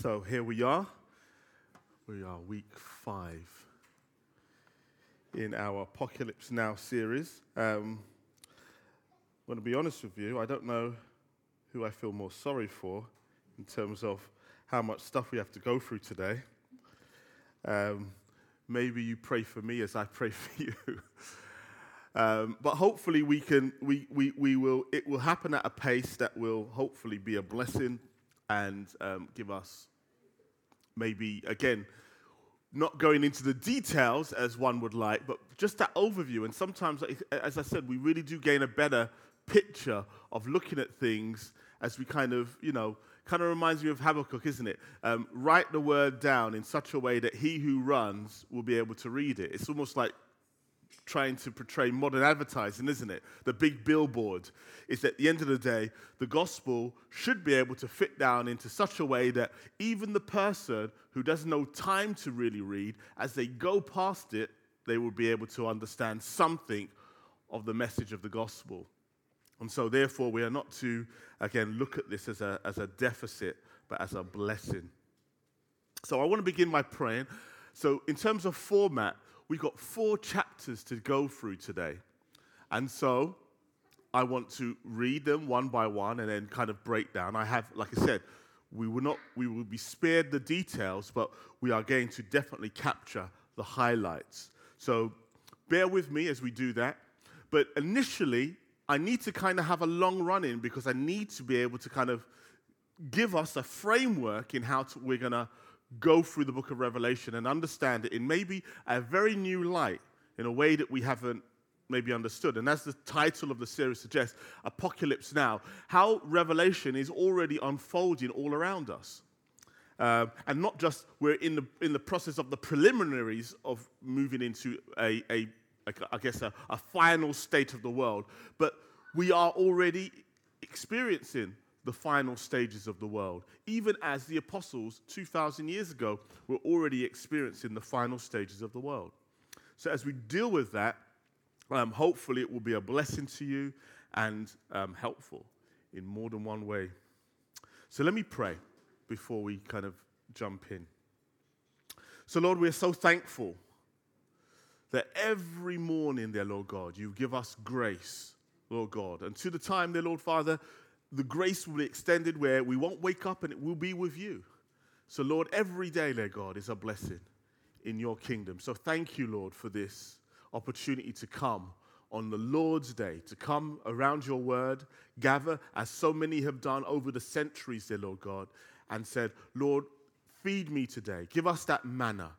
So here we are. We are week 5 in our Apocalypse Now series. I want to be honest with you, I don't know who I feel more sorry for in terms of how much stuff we have to go through today. Maybe you pray for me as I pray for you. But hopefully it will happen at a pace that will hopefully be a blessing and give us, maybe, again, not going into the details as one would like, but just that overview. And sometimes, as I said, we really do gain a better picture of looking at things as we kind of reminds me of Habakkuk, isn't it? Write the word down in such a way that he who runs will be able to read it. It's almost like trying to portray modern advertising, isn't it? The big billboard is, at the end of the day, the gospel should be able to fit down into such a way that even the person who doesn't know time to really read, as they go past it, they will be able to understand something of the message of the gospel. And so, therefore, we are not to, again, look at this as a deficit, but as a blessing. So I want to begin my praying. So in terms of format, we've got 4 chapters to go through today. And so I want to read them one by one and then kind of break down. I have, like I said, we will be spared the details, but we are going to definitely capture the highlights. So bear with me as we do that. But initially, I need to kind of have a long run-in because I need to be able to kind of give us a framework in how we're going to go through the book of Revelation and understand it in maybe a very new light, in a way that we haven't maybe understood. And as the title of the series suggests, Apocalypse Now, how Revelation is already unfolding all around us. And not just we're in the process of the preliminaries of moving into a final state of the world, but we are already experiencing the final stages of the world. Even as the apostles 2,000 years ago were already experiencing the final stages of the world. So as we deal with that, hopefully it will be a blessing to you and helpful in more than one way. So let me pray before we kind of jump in. So Lord, we're so thankful that every morning, dear Lord God, you give us grace, Lord God. And to the time, dear Lord Father, the grace will be extended where we won't wake up and it will be with you. So, Lord, every day, dear God, is a blessing in your kingdom. So thank you, Lord, for this opportunity to come on the Lord's Day, to come around your word, gather, as so many have done over the centuries, dear Lord God, and said, Lord, feed me today. Give us that manna.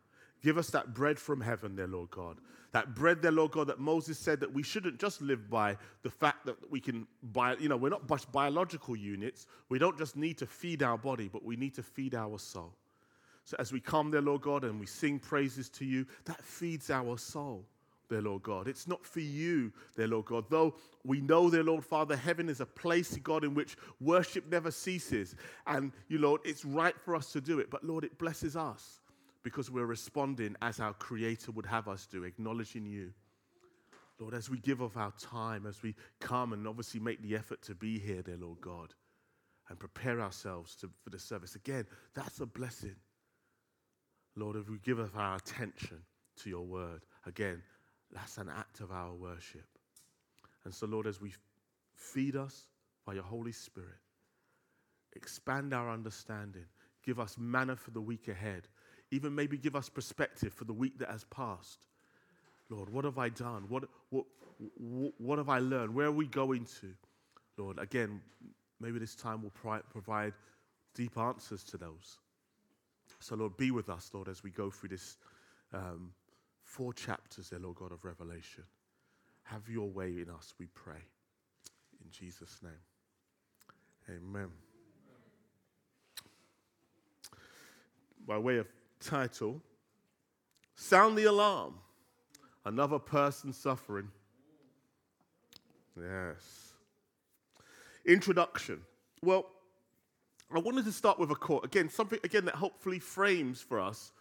Give us that bread from heaven, dear Lord God. That bread, dear Lord God, that Moses said that we shouldn't just live by the fact that we can buy, we're not just biological units. We don't just need to feed our body, but we need to feed our soul. So as we come, dear Lord God, and we sing praises to you, that feeds our soul, dear Lord God. It's not for you, dear Lord God, though we know, dear Lord Father, heaven is a place, God, in which worship never ceases. And, you Lord, it's right for us to do it, but, Lord, it blesses us, because we're responding as our Creator would have us do, acknowledging you. Lord, as we give of our time, as we come and obviously make the effort to be here, dear Lord God, and prepare ourselves for the service, again, that's a blessing. Lord, if we give of our attention to your word, again, that's an act of our worship. And so, Lord, as we feed us by your Holy Spirit, expand our understanding, give us manna for the week ahead, even maybe give us perspective for the week that has passed. Lord, what have I done? What have I learned? Where are we going to? Lord, again, maybe this time will provide deep answers to those. So, Lord, be with us, Lord, as we go through this 4 chapters there, Lord God, of Revelation. Have your way in us, we pray. In Jesus' name, amen. By way of title, sound the alarm, another person suffering. Yes. Introduction. Well, I wanted to start with a quote, something that hopefully frames for us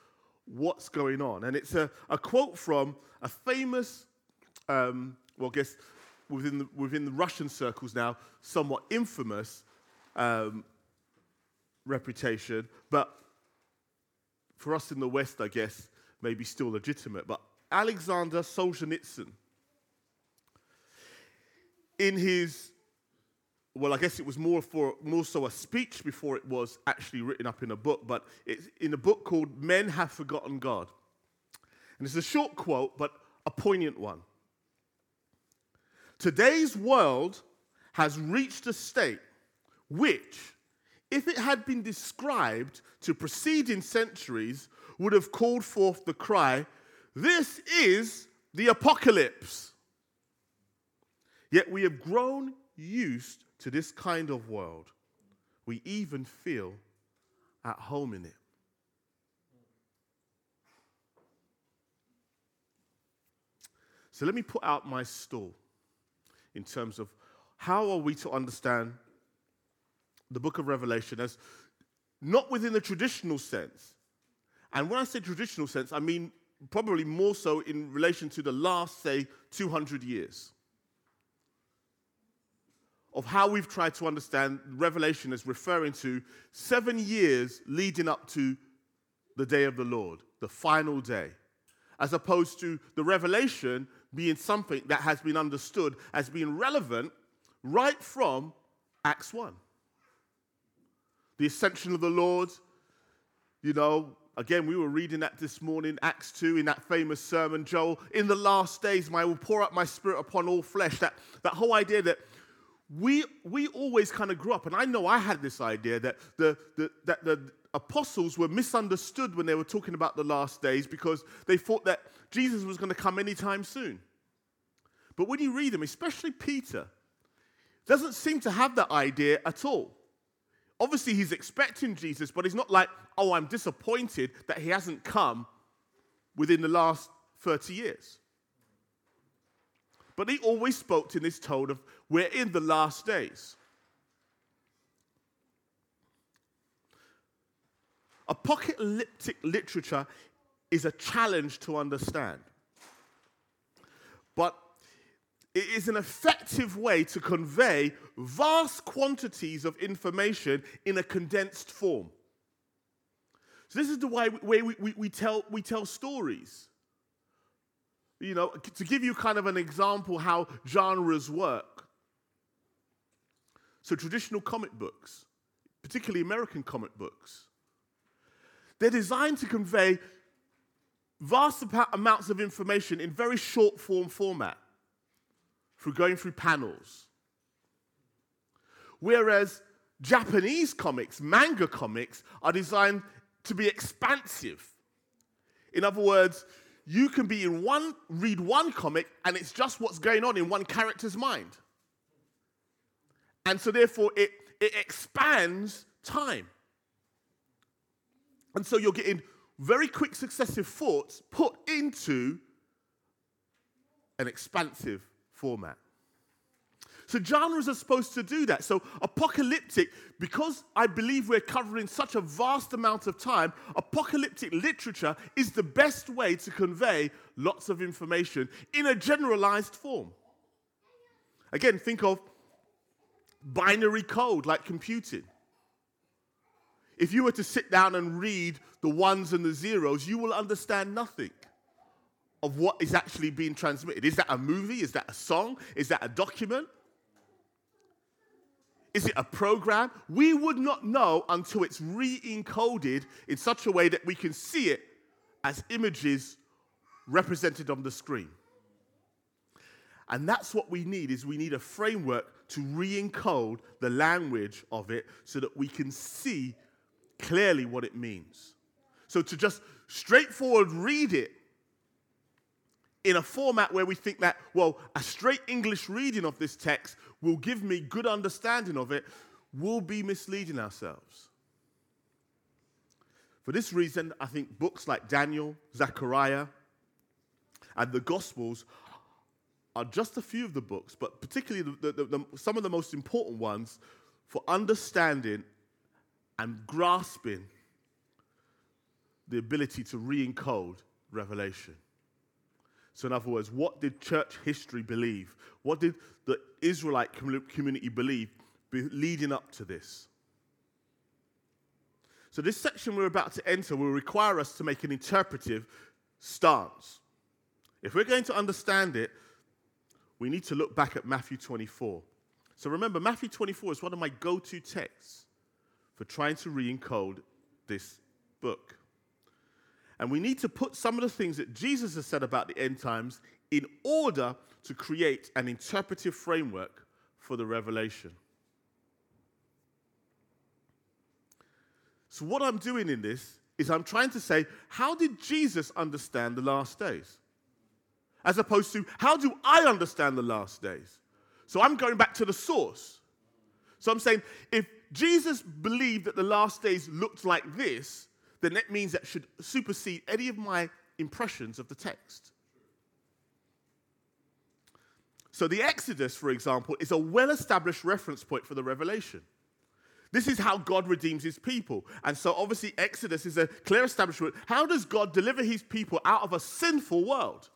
what's going on. And it's a quote from a famous, within the Russian circles now, somewhat infamous reputation, but for us in the West, I guess, maybe still legitimate. But Alexander Solzhenitsyn, in his, well, I guess it was more so a speech before it was actually written up in a book, but it's in a book called Men Have Forgotten God. And it's a short quote, but a poignant one. Today's world has reached a state which, if it had been described to preceding centuries, would have called forth the cry, "This is the apocalypse." Yet we have grown used to this kind of world. We even feel at home in it. So let me put out my stall in terms of how are we to understand the book of Revelation as not within the traditional sense. And when I say traditional sense, I mean probably more so in relation to the last, say, 200 years of how we've tried to understand Revelation as referring to 7 years leading up to the day of the Lord, the final day, as opposed to the Revelation being something that has been understood as being relevant right from Acts 1. The ascension of the Lord, you know, again, we were reading that this morning, Acts 2, in that famous sermon, Joel, in the last days, I will pour out my spirit upon all flesh. That whole idea that we always kind of grew up, and I know I had this idea that the apostles were misunderstood when they were talking about the last days because they thought that Jesus was going to come anytime soon. But when you read them, especially Peter, doesn't seem to have that idea at all. Obviously, he's expecting Jesus, but he's not like, oh, I'm disappointed that he hasn't come within the last 30 years. But he always spoke in this tone of, we're in the last days. Apocalyptic literature is a challenge to understand. But it is an effective way to convey vast quantities of information in a condensed form. So this is the way we tell stories. You know, to give you kind of an example how genres work. So traditional comic books, particularly American comic books, they're designed to convey vast amounts of information in very short form format, through going through panels. Whereas Japanese comics, manga comics, are designed to be expansive. In other words, you can be read one comic and it's just what's going on in one character's mind. And so therefore it expands time. And so you're getting very quick successive thoughts put into an expansive format. So genres are supposed to do that. So apocalyptic, because I believe we're covering such a vast amount of time, apocalyptic literature is the best way to convey lots of information in a generalized form. Again, think of binary code like computing. If you were to sit down and read the ones and the zeros, you will understand nothing of what is actually being transmitted. Is that a movie? Is that a song? Is that a document? Is it a program? We would not know until it's re-encoded in such a way that we can see it as images represented on the screen. And that's what we need, is we need a framework to re-encode the language of it so that we can see clearly what it means. So to just straightforward read it in a format where we think that, well, a straight English reading of this text will give me good understanding of it, will be misleading ourselves. For this reason, I think books like Daniel, Zechariah, and the Gospels are just a few of the books, but particularly some of the most important ones for understanding and grasping the ability to re-encode Revelation. So in other words, what did church history believe? What did the Israelite community believe leading up to this? So this section we're about to enter will require us to make an interpretive stance. If we're going to understand it, we need to look back at Matthew 24. So remember, Matthew 24 is one of my go-to texts for trying to re-encode this book. And we need to put some of the things that Jesus has said about the end times in order to create an interpretive framework for the revelation. So what I'm doing in this is I'm trying to say, how did Jesus understand the last days? As opposed to, how do I understand the last days? So I'm going back to the source. So I'm saying, if Jesus believed that the last days looked like this, then that means that should supersede any of my impressions of the text. So the Exodus, for example, is a well-established reference point for the Revelation. This is how God redeems his people. And so obviously Exodus is a clear establishment. How does God deliver his people out of a sinful world?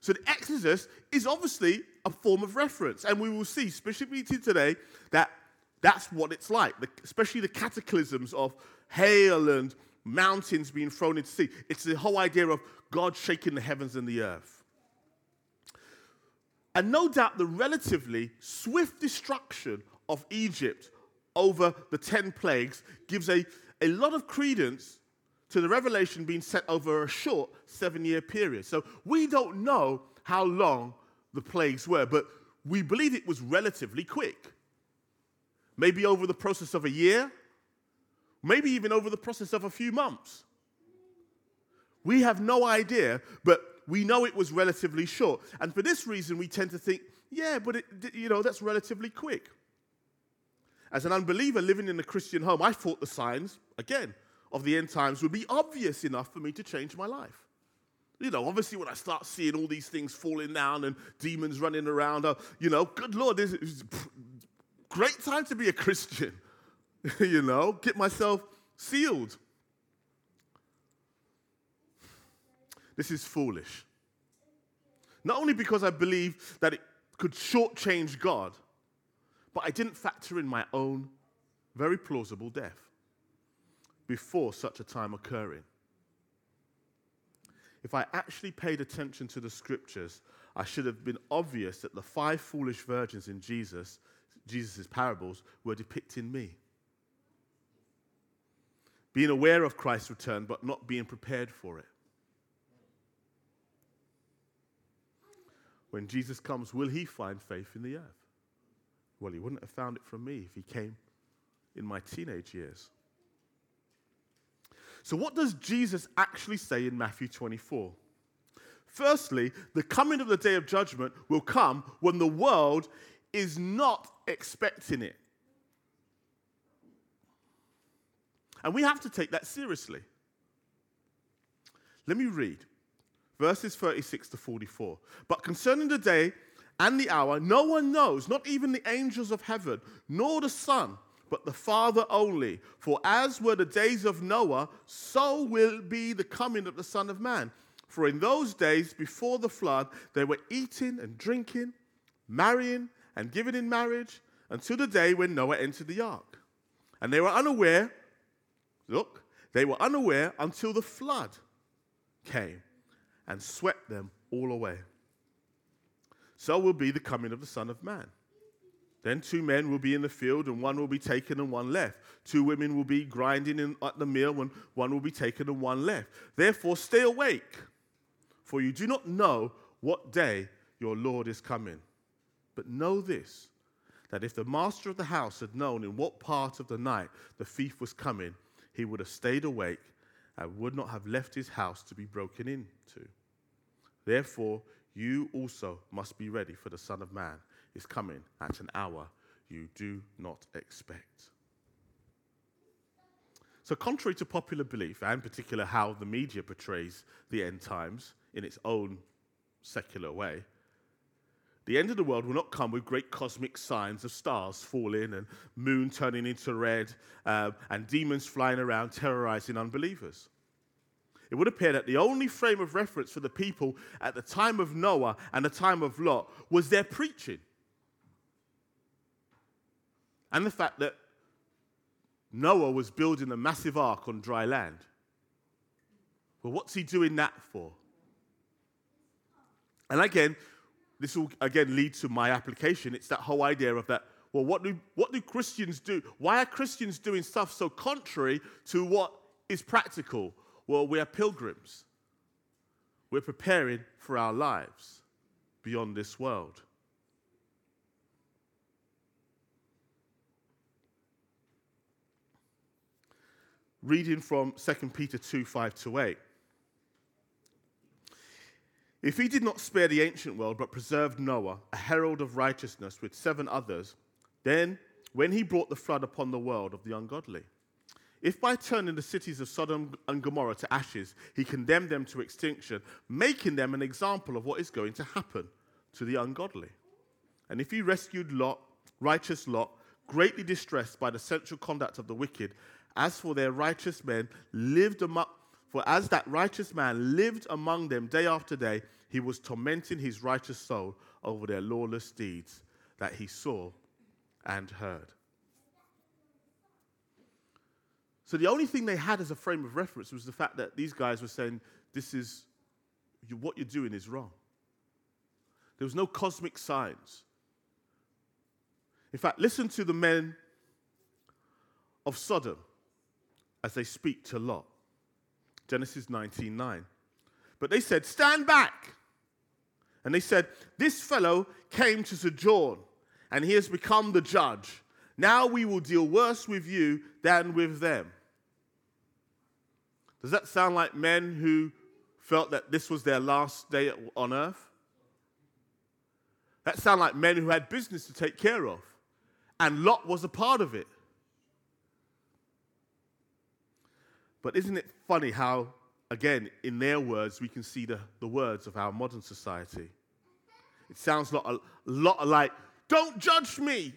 So the Exodus is obviously a form of reference. And we will see, especially today, that that's what it's like, especially the cataclysms of hail and mountains being thrown into sea. It's the whole idea of God shaking the heavens and the earth. And no doubt the relatively swift destruction of Egypt over the 10 plagues gives a lot of credence to the revelation being set over a short 7-year period. So we don't know how long the plagues were, but we believe it was relatively quick. Maybe over the process of a year, maybe even over the process of a few months. We have no idea, but we know it was relatively short. And for this reason, we tend to think, yeah, but that's relatively quick. As an unbeliever living in a Christian home, I thought the signs, again, of the end times would be obvious enough for me to change my life. Obviously when I start seeing all these things falling down and demons running around, good Lord, this is a great time to be a Christian, get myself sealed. This is foolish. Not only because I believe that it could shortchange God, but I didn't factor in my own very plausible death before such a time occurring. If I actually paid attention to the scriptures, I should have been obvious that the 5 foolish virgins in Jesus' parables were depicting me. Being aware of Christ's return, but not being prepared for it. When Jesus comes, will he find faith in the earth? Well, he wouldn't have found it from me if he came in my teenage years. So what does Jesus actually say in Matthew 24? Firstly, the coming of the day of judgment will come when the world is not expecting it. And we have to take that seriously. Let me read verses 36 to 44. But concerning the day and the hour, no one knows, not even the angels of heaven, nor the Son, but the Father only. For as were the days of Noah, so will be the coming of the Son of Man. For in those days before the flood, they were eating and drinking, marrying and giving in marriage, until the day when Noah entered the ark. And they were unaware, until the flood came and swept them all away. So will be the coming of the Son of Man. Then 2 men will be in the field, and one will be taken and one left. 2 women will be grinding at the mill, and one will be taken and one left. Therefore stay awake, for you do not know what day your Lord is coming. But know this, that if the master of the house had known in what part of the night the thief was coming, he would have stayed awake and would not have left his house to be broken into. Therefore you also must be ready, for the Son of Man is coming at an hour you do not expect. So contrary to popular belief, and in particular how the media portrays the end times in its own secular way, the end of the world will not come with great cosmic signs of stars falling and moon turning into red and demons flying around terrorizing unbelievers. It would appear that the only frame of reference for the people at the time of Noah and the time of Lot was their preaching. And the fact that Noah was building a massive ark on dry land. Well, what's he doing that for? And again, this will again lead to my application. It's that whole idea of that, well, what do Christians do? Why are Christians doing stuff so contrary to what is practical? Well, we are pilgrims. We're preparing for our lives beyond this world. Reading from 2 Peter 2:5-8. If he did not spare the ancient world, but preserved Noah, a herald of righteousness, with 7 others, then when he brought the flood upon the world of the ungodly, if by turning the cities of Sodom and Gomorrah to ashes, he condemned them to extinction, making them an example of what is going to happen to the ungodly. And if he rescued Lot, righteous Lot, greatly distressed by the sensual conduct of the wicked, as that righteous man lived among them day after day, he was tormenting his righteous soul over their lawless deeds that he saw and heard. So the only thing they had as a frame of reference was the fact that these guys were saying, what you're doing is wrong. There was no cosmic signs. In fact, listen to the men of Sodom as they speak to Lot. Genesis 19:9. But they said, stand back. And they said, this fellow came to sojourn, and he has become the judge. Now we will deal worse with you than with them. Does that sound like men who felt that this was their last day on earth? That sound like men who had business to take care of, and Lot was a part of it. But isn't it funny how, again, in their words, we can see the words of our modern society? It sounds a lot like, don't judge me.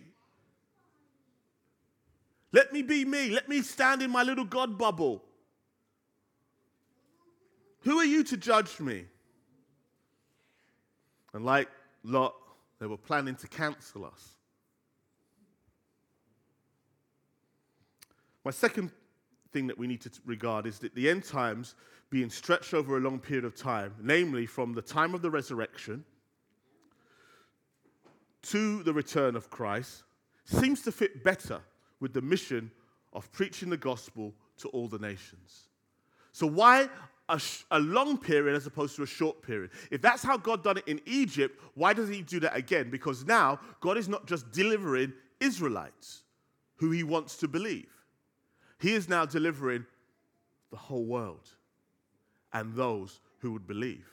Let me be me. Let me stand in my little God bubble. Who are you to judge me? And like Lot, they were planning to cancel us. My second thing that we need to regard is that the end times being stretched over a long period of time, namely from the time of the resurrection to the return of Christ, seems to fit better with the mission of preaching the gospel to all the nations. So why a long period as opposed to a short period? If that's how God done it in Egypt, why does he do that again? Because now God is not just delivering Israelites who he wants to believe. He is now delivering the whole world and those who would believe.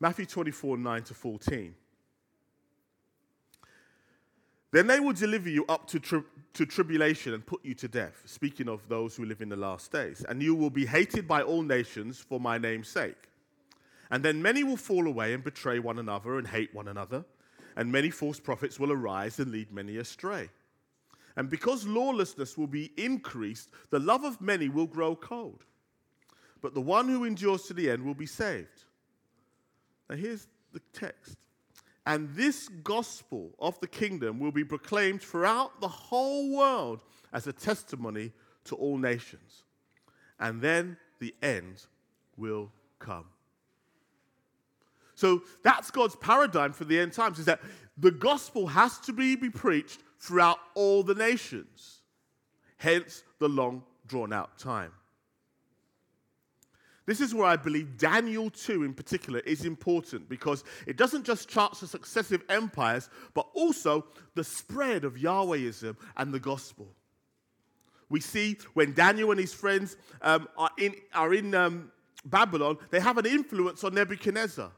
Matthew 24:9-14. Then they will deliver you up to tribulation and put you to death, speaking of those who live in the last days. And you will be hated by all nations for my name's sake. And then many will fall away and betray one another and hate one another. And many false prophets will arise and lead many astray. And because lawlessness will be increased, the love of many will grow cold. But the one who endures to the end will be saved. Now here's the text. And this gospel of the kingdom will be proclaimed throughout the whole world as a testimony to all nations. And then the end will come. So that's God's paradigm for the end times, is that the gospel has to be preached throughout all the nations, hence the long, drawn-out time. This is where I believe Daniel 2 in particular is important, because it doesn't just charts the successive empires, but also the spread of Yahwehism and the gospel. We see when Daniel and his friends are in Babylon, they have an influence on Nebuchadnezzar.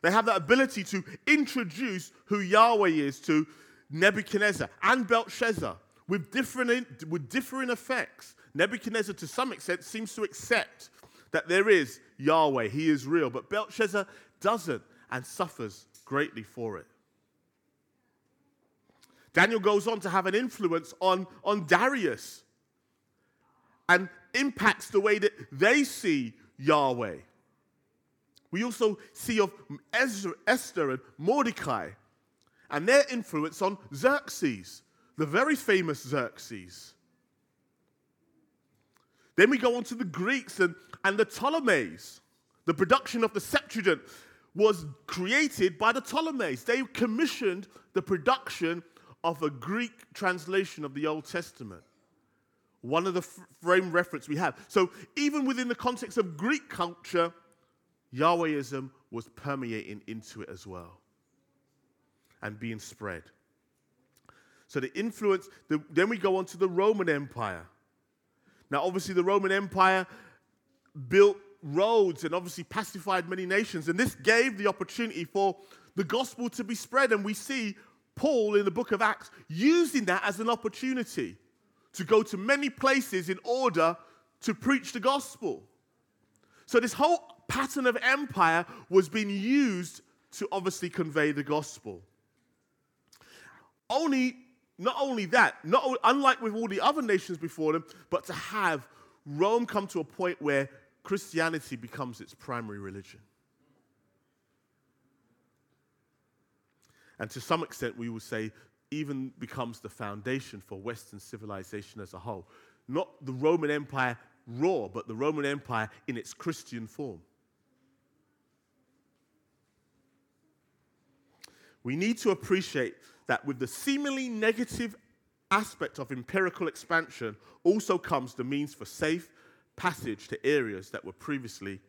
They have that ability to introduce who Yahweh is to Nebuchadnezzar and Belshazzar with differing effects. Nebuchadnezzar, to some extent, seems to accept that there is Yahweh, he is real, but Belshazzar doesn't and suffers greatly for it. Daniel goes on to have an influence on Darius and impacts the way that they see Yahweh. We also see of Esther and Mordecai and their influence on Xerxes, the very famous Xerxes. Then we go on to the Greeks and the Ptolemies. The production of the Septuagint was created by the Ptolemies. They commissioned the production of a Greek translation of the Old Testament. One of the frame reference we have. So even within the context of Greek culture, Yahwehism was permeating into it as well and being spread. So the influence, then we go on to the Roman Empire. Now, obviously, the Roman Empire built roads and obviously pacified many nations, and this gave the opportunity for the gospel to be spread, and we see Paul in the book of Acts using that as an opportunity to go to many places in order to preach the gospel. So this whole pattern of empire was being used to obviously convey the gospel. Not only that, unlike with all the other nations before them, but to have Rome come to a point where Christianity becomes its primary religion. And to some extent, we would say, even becomes the foundation for Western civilization as a whole. Not the Roman Empire raw, but the Roman Empire in its Christian form. We need to appreciate that with the seemingly negative aspect of empirical expansion also comes the means for safe passage to areas that were previously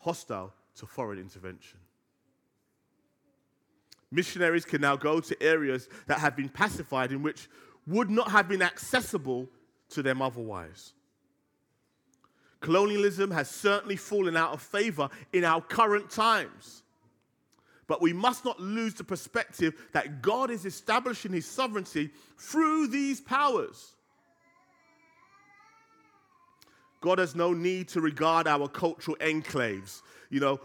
hostile to foreign intervention. Missionaries can now go to areas that have been pacified in which would not have been accessible to them otherwise. Colonialism has certainly fallen out of favor in our current times. But we must not lose the perspective that God is establishing his sovereignty through these powers. God has no need to regard our cultural enclaves,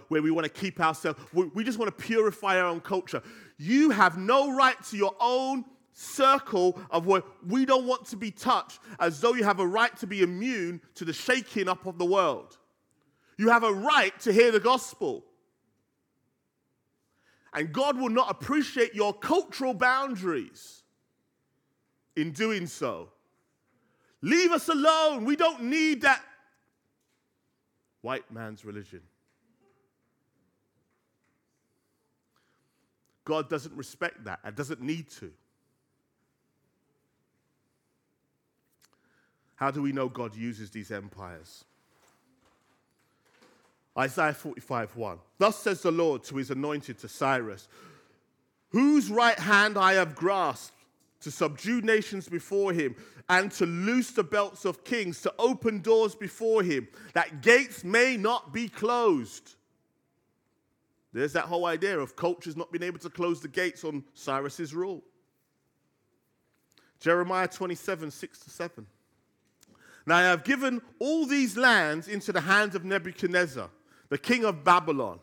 where we want to keep ourselves. We just want to purify our own culture. You have no right to your own circle of where we don't want to be touched, as though you have a right to be immune to the shaking up of the world. You have a right to hear the gospel. And God will not appreciate your cultural boundaries in doing so. Leave us alone. We don't need that white man's religion. God doesn't respect that and doesn't need to. How do we know God uses these empires? Isaiah 45:1. Thus says the Lord to his anointed, to Cyrus, whose right hand I have grasped, to subdue nations before him, and to loose the belts of kings, to open doors before him, that gates may not be closed. There's that whole idea of cultures not being able to close the gates on Cyrus's rule. Jeremiah 27:6-7. Now I have given all these lands into the hands of Nebuchadnezzar, the king of Babylon,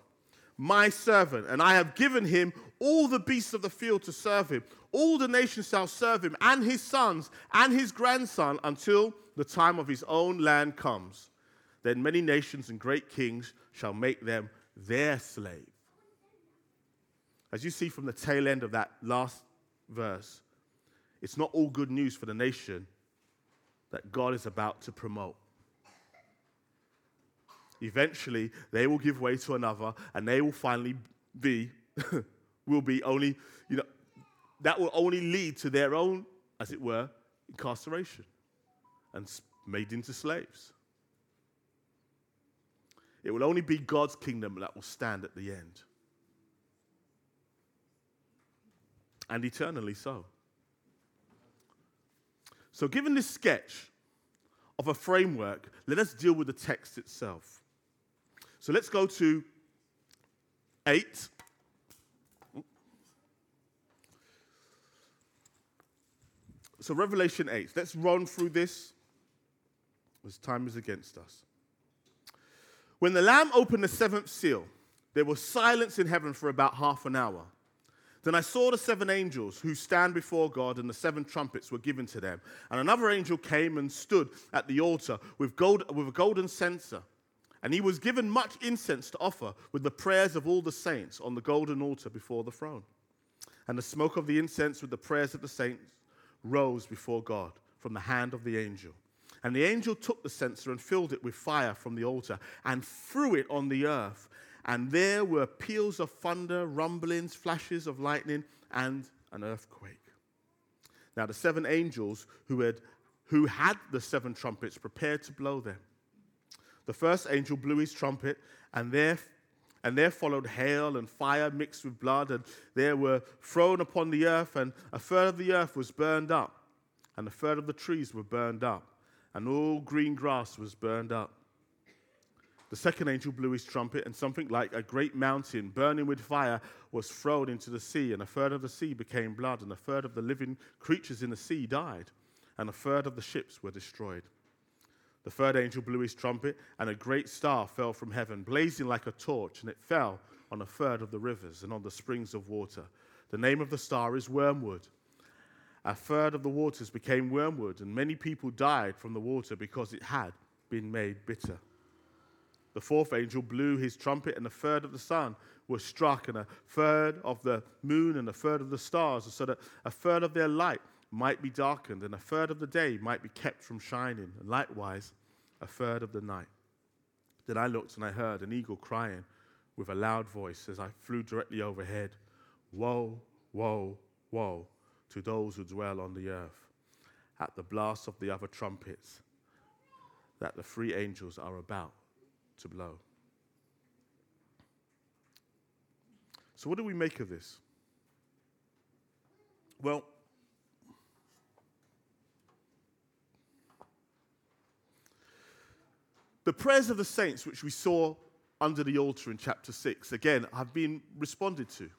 my servant, and I have given him all the beasts of the field to serve him. All the nations shall serve him, and his sons, and his grandson, until the time of his own land comes. Then many nations and great kings shall make them their slave. As you see from the tail end of that last verse, it's not all good news for the nation that God is about to promote. Eventually, they will give way to another, and they will finally be, that will only lead to their own, as it were, incarceration and made into slaves. It will only be God's kingdom that will stand at the end. And eternally so. So given this sketch of a framework, let us deal with the text itself. So let's go to 8. So Revelation 8, let's run through this as time is against us. When the Lamb opened the seventh seal, there was silence in heaven for about half an hour. Then I saw the seven angels who stand before God, and the seven trumpets were given to them. And another angel came and stood at the altar with a golden censer. And he was given much incense to offer with the prayers of all the saints on the golden altar before the throne. and the smoke of the incense with the prayers of the saints rose before God from the hand of the angel. And the angel took the censer and filled it with fire from the altar and threw it on the earth. And there were peals of thunder, rumblings, flashes of lightning, and an earthquake. Now the seven angels who had the seven trumpets prepared to blow them. The first angel blew his trumpet, and there followed hail and fire mixed with blood, and there were thrown upon the earth, and a third of the earth was burned up, and a third of the trees were burned up, and all green grass was burned up. The second angel blew his trumpet, and something like a great mountain burning with fire was thrown into the sea, and a third of the sea became blood, and a third of the living creatures in the sea died, and a third of the ships were destroyed. The third angel blew his trumpet, and a great star fell from heaven, blazing like a torch, and it fell on a third of the rivers and on the springs of water. The name of the star is Wormwood. A third of the waters became wormwood, and many people died from the water because it had been made bitter. The fourth angel blew his trumpet, and a third of the sun was struck, and a third of the moon, and a third of the stars, so that a third of their light might be darkened, and a third of the day might be kept from shining, and likewise a third of the night. Then I looked, and I heard an eagle crying with a loud voice as I flew directly overhead, "Woe, woe, woe to those who dwell on the earth, at the blast of the other trumpets that the three angels are about to blow." So what do we make of this? Well, the prayers of the saints, which we saw under the altar in chapter 6, again, have been responded to.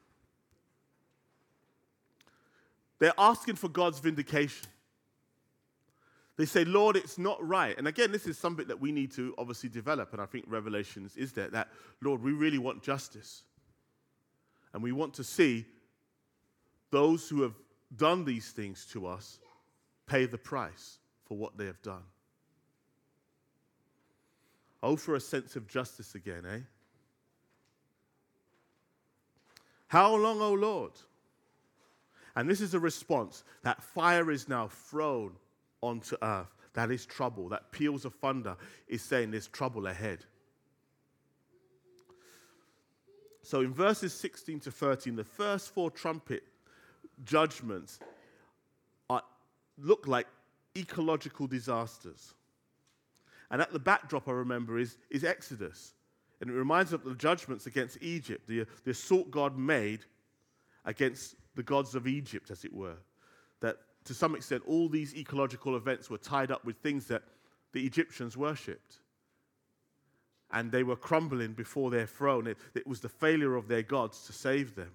They're asking for God's vindication. They say, "Lord, it's not right." And again, this is something that we need to obviously develop, and I think Revelations is there, that, Lord, we really want justice. And we want to see those who have done these things to us pay the price for what they have done. Oh, for a sense of justice again, eh? How long, O Lord? And this is a response. That fire is now thrown onto earth. That is trouble. That peals of thunder is saying there's trouble ahead. So in verses 16 to 13, the first four trumpet judgments look like ecological disasters. And at the backdrop, I remember, is Exodus. And it reminds us of the judgments against Egypt, the assault God made against the gods of Egypt, as it were. That, to some extent, all these ecological events were tied up with things that the Egyptians worshipped. And they were crumbling before their throne. It was the failure of their gods to save them.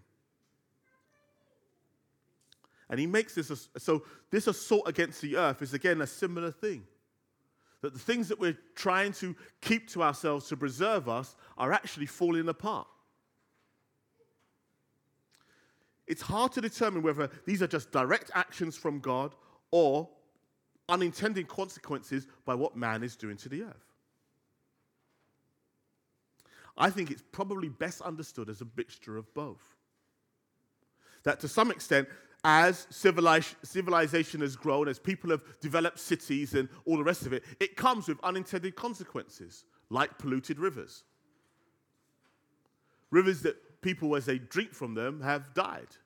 And he makes this, so this assault against the earth is, again, a similar thing. That the things that we're trying to keep to ourselves to preserve us are actually falling apart. It's hard to determine whether these are just direct actions from God or unintended consequences by what man is doing to the earth. I think it's probably best understood as a mixture of both. That to some extent, as civilization has grown, as people have developed cities and all the rest of it, it comes with unintended consequences, like polluted rivers. Rivers that people, as they drink from them, have died.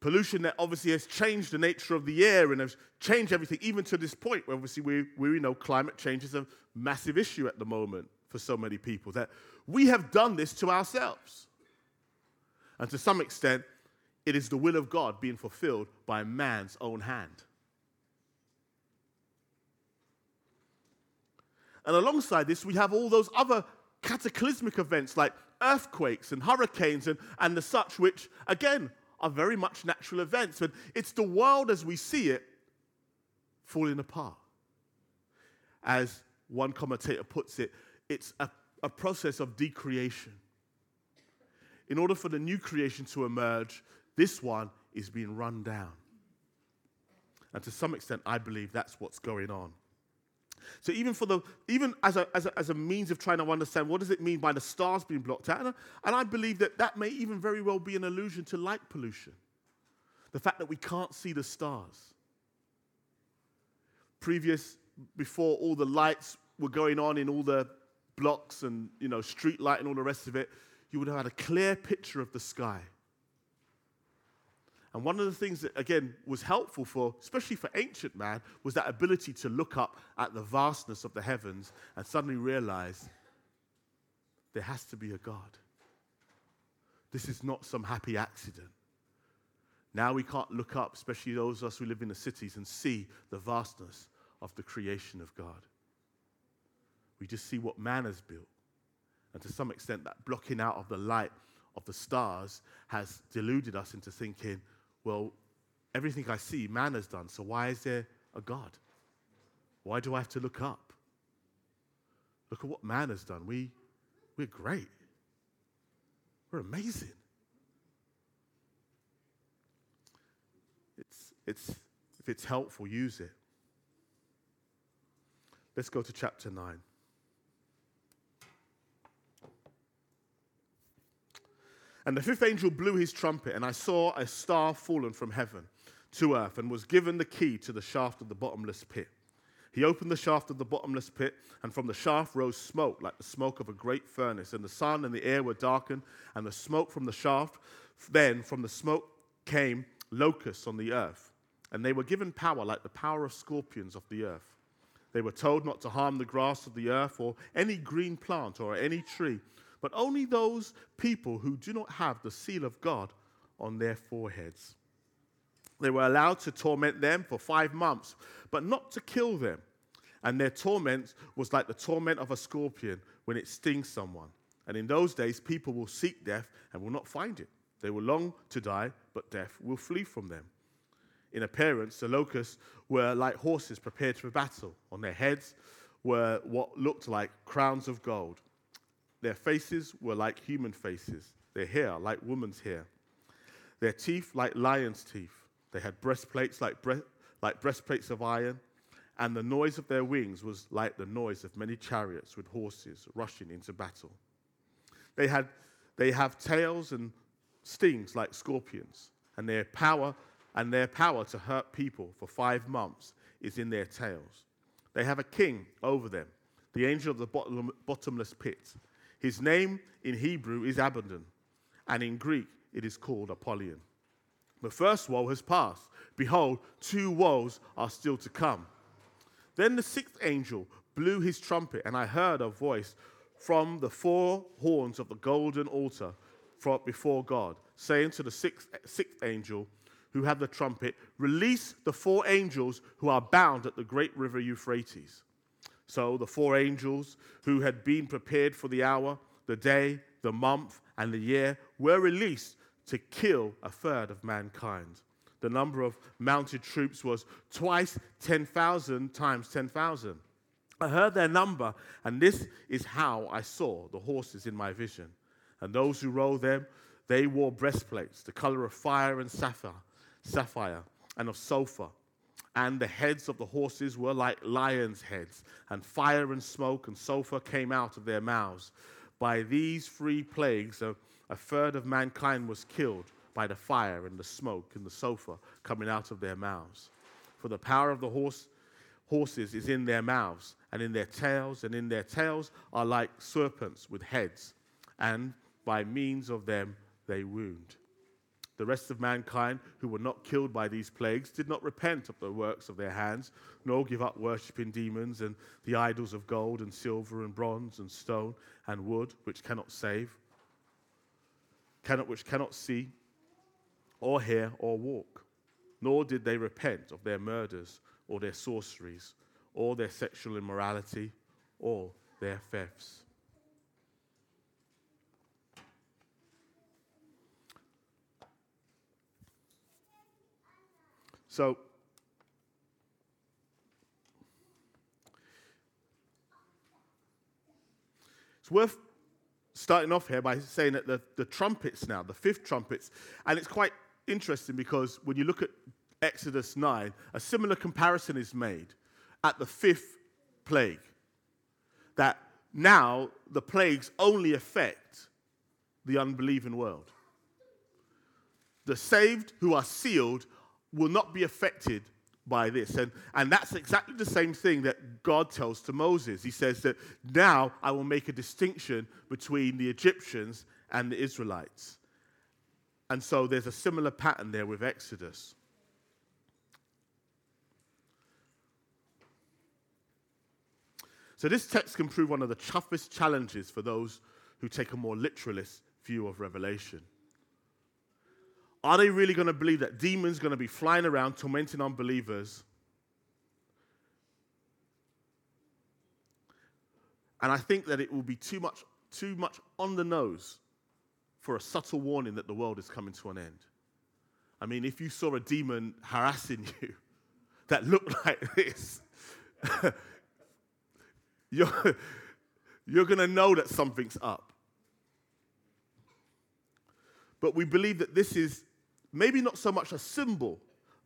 Pollution that obviously has changed the nature of the air and has changed everything, even to this point, where obviously we know climate change is a massive issue at the moment for so many people, that we have done this to ourselves. And to some extent, it is the will of God being fulfilled by man's own hand. And alongside this, we have all those other cataclysmic events like earthquakes and hurricanes and the such, which, again, are very much natural events. But it's the world as we see it falling apart. As one commentator puts it, it's a process of decreation. In order for the new creation to emerge, this one is being run down. And to some extent, I believe that's what's going on. So even for the even as a means of trying to understand what does it mean by the stars being blocked out, and I believe that that may even very well be an allusion to light pollution, the fact that we can't see the stars. Before all the lights were going on in all the blocks and street light and all the rest of it, you would have had a clear picture of the sky. And one of the things that, again, was helpful for, especially for ancient man, was that ability to look up at the vastness of the heavens and suddenly realize there has to be a God. This is not some happy accident. Now we can't look up, especially those of us who live in the cities, and see the vastness of the creation of God. We just see what man has built. And to some extent, that blocking out of the light of the stars has deluded us into thinking, well, everything I see, man has done, so why is there a God? Why do I have to look up? Look at what man has done. We're great. We're amazing. If it's helpful, use it. Let's go to chapter 9. And the fifth angel blew his trumpet, and I saw a star fallen from heaven to earth, and was given the key to the shaft of the bottomless pit. He opened the shaft of the bottomless pit, and from the shaft rose smoke, like the smoke of a great furnace. And the sun and the air were darkened, and the smoke from the shaft. Then from the smoke came locusts on the earth, and they were given power like the power of scorpions of the earth. They were told not to harm the grass of the earth, or any green plant, or any tree, but only those people who do not have the seal of God on their foreheads. They were allowed to torment them for 5 months, but not to kill them. And their torment was like the torment of a scorpion when it stings someone. And in those days, people will seek death and will not find it. They will long to die, but death will flee from them. In appearance, the locusts were like horses prepared for battle. On their heads were what looked like crowns of gold. Their faces were like human faces, their hair like woman's hair, their teeth like lion's teeth. They had breastplates like breastplates of iron, and the noise of their wings was like the noise of many chariots with horses rushing into battle. They have tails and stings like scorpions, and their power to hurt people for 5 months is in their tails. They have a king over them, the angel of the bottomless pit. His name in Hebrew is Abaddon, and in Greek it is called Apollyon. The first woe has passed. Behold, two woes are still to come. Then the sixth angel blew his trumpet, and I heard a voice from the four horns of the golden altar before God, saying to the sixth angel who had the trumpet, "Release the four angels who are bound at the great river Euphrates." So the four angels who had been prepared for the hour, the day, the month, and the year were released to kill a third of mankind. The number of mounted troops was twice 10,000 times 10,000. I heard their number, and this is how I saw the horses in my vision. And those who rode them, they wore breastplates, the color of fire and sapphire, and of sulfur. And the heads of the horses were like lions' heads, and fire and smoke and sulfur came out of their mouths. By these three plagues, a third of mankind was killed by the fire and the smoke and the sulfur coming out of their mouths. For the power of the horses is in their mouths and in their tails, and in their tails are like serpents with heads, and by means of them they wound. The rest of mankind who were not killed by these plagues did not repent of the works of their hands, nor give up worshipping demons and the idols of gold and silver and bronze and stone and wood, which cannot save, which cannot see or hear or walk. Nor did they repent of their murders or their sorceries or their sexual immorality or their thefts. So, it's worth starting off here by saying that the trumpets now, the fifth trumpets, and it's quite interesting because when you look at Exodus 9, a similar comparison is made at the fifth plague. That now the plagues only affect the unbelieving world. The saved who are sealed will not be affected by this. And that's exactly the same thing that God tells to Moses. He says that now I will make a distinction between the Egyptians and the Israelites. And so there's a similar pattern there with Exodus. So this text can prove one of the toughest challenges for those who take a more literalist view of Revelation. Are they really going to believe that demons are going to be flying around tormenting unbelievers? And I think that it will be too much on the nose for a subtle warning that the world is coming to an end. I mean, if you saw a demon harassing you that looked like this, you're going to know that something's up. But we believe that this is maybe not so much a symbol,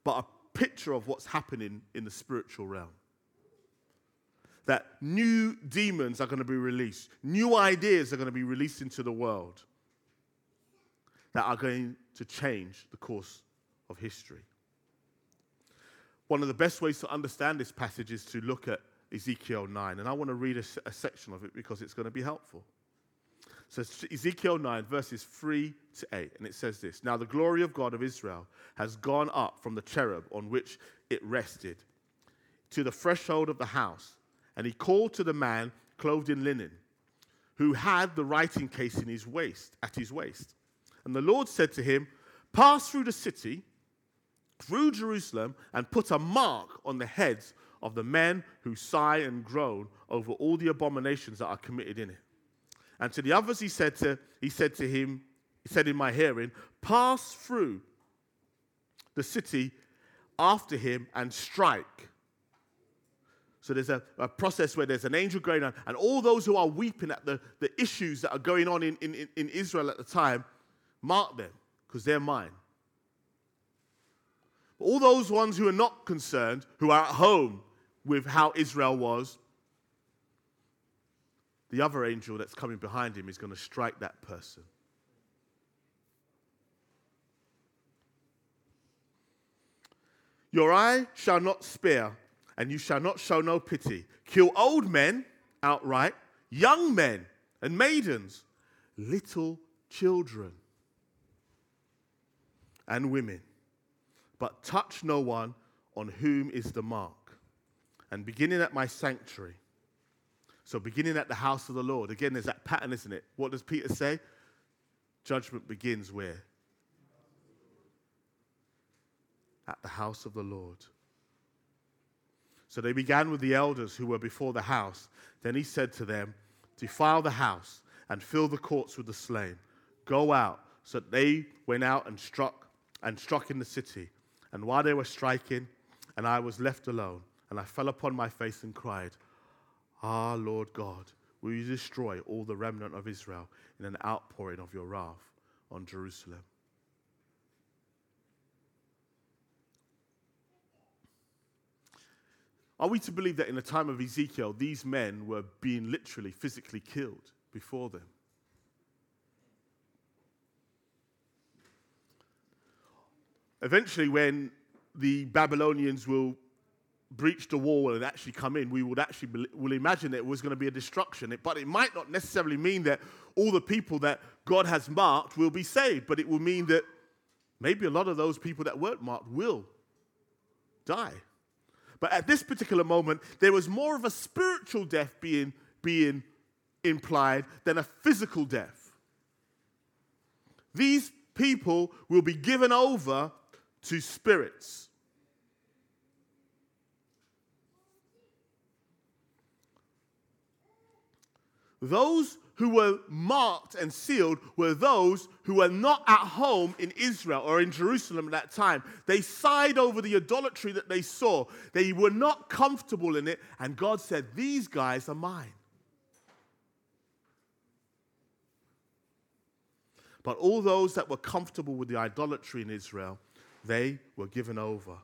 but a picture of what's happening in the spiritual realm. That new demons are going to be released. New ideas are going to be released into the world that are going to change the course of history. One of the best ways to understand this passage is to look at Ezekiel 9. And I want to read a section of it because it's going to be helpful. So Ezekiel 9, verses 3 to 8, and it says this: "Now the glory of God of Israel has gone up from the cherub on which it rested to the threshold of the house, and he called to the man clothed in linen, who had the writing case in his waist, at his waist. And the Lord said to him, 'Pass through the city, through Jerusalem, and put a mark on the heads of the men who sigh and groan over all the abominations that are committed in it.' And to the others he said in my hearing, 'Pass through the city after him and strike.'" So there's a process where there's an angel going on, and all those who are weeping at the issues that are going on in Israel at the time, mark them, because they're mine. All those ones who are not concerned, who are at home with how Israel was, the other angel that's coming behind him is going to strike that person. "Your eye shall not spare, and you shall not show no pity. Kill old men outright, young men and maidens, little children and women. But touch no one on whom is the mark. And beginning at my sanctuary." So beginning at the house of the Lord. Again, there's that pattern, isn't it? What does Peter say? Judgment begins where? At the house of the Lord. "So they began with the elders who were before the house. Then he said to them, 'Defile the house and fill the courts with the slain. Go out.' So they went out and struck in the city. And while they were striking, and I was left alone, and I fell upon my face and cried, 'Ah, Lord God, will you destroy all the remnant of Israel in an outpouring of your wrath on Jerusalem?'" Are we to believe that in the time of Ezekiel, these men were being literally, physically killed before them? Eventually, when the Babylonians will breach the wall and actually come in, we will imagine that it was going to be a destruction. But it might not necessarily mean that all the people that God has marked will be saved, but it will mean that maybe a lot of those people that weren't marked will die. But at this particular moment, there was more of a spiritual death being implied than a physical death. These people will be given over to spirits. Those who were marked and sealed were those who were not at home in Israel or in Jerusalem at that time. They sighed over the idolatry that they saw. They were not comfortable in it, and God said, "These guys are mine." But all those that were comfortable with the idolatry in Israel, they were given over.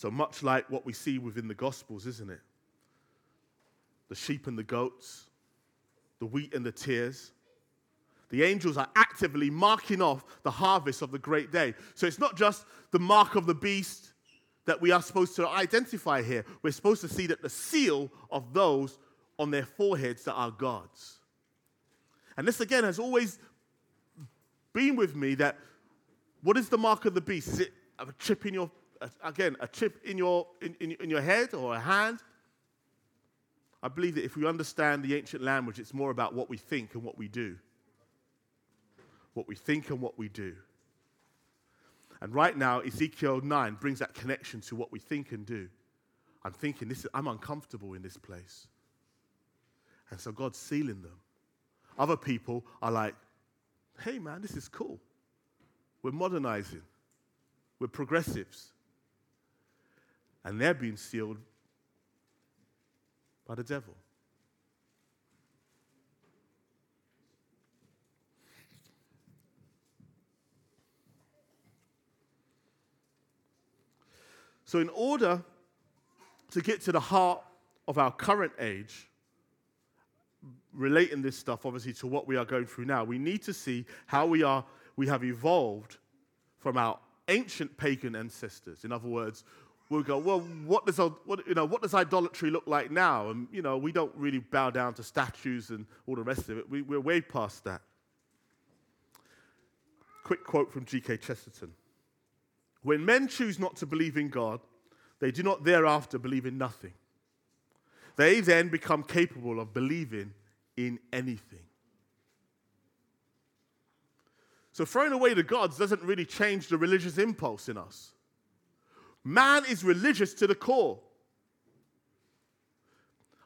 So much like what we see within the Gospels, isn't it? The sheep and the goats, the wheat and the tares. The angels are actively marking off the harvest of the great day. So it's not just the mark of the beast that we are supposed to identify here. We're supposed to see that the seal of those on their foreheads that are God's. And this, again, has always been with me that what is the mark of the beast? Is it a chip in your, again, a chip in your head or a hand? I believe that if we understand the ancient language, it's more about what we think and what we do. What we think and what we do. And right now, Ezekiel 9 brings that connection to what we think and do. I'm thinking, I'm uncomfortable in this place. And so God's sealing them. Other people are like, hey, man, this is cool. We're modernizing. We're progressives. And they're being sealed by the devil. So in order to get to the heart of our current age, relating this stuff, obviously, to what we are going through now, we need to see how we have evolved from our ancient pagan ancestors. In other words, we'll go, well, what does idolatry look like now? And, you know, we don't really bow down to statues and all the rest of it. We're way past that. Quick quote from G.K. Chesterton. When men choose not to believe in God, they do not thereafter believe in nothing. They then become capable of believing in anything. So throwing away the gods doesn't really change the religious impulse in us. Man is religious to the core.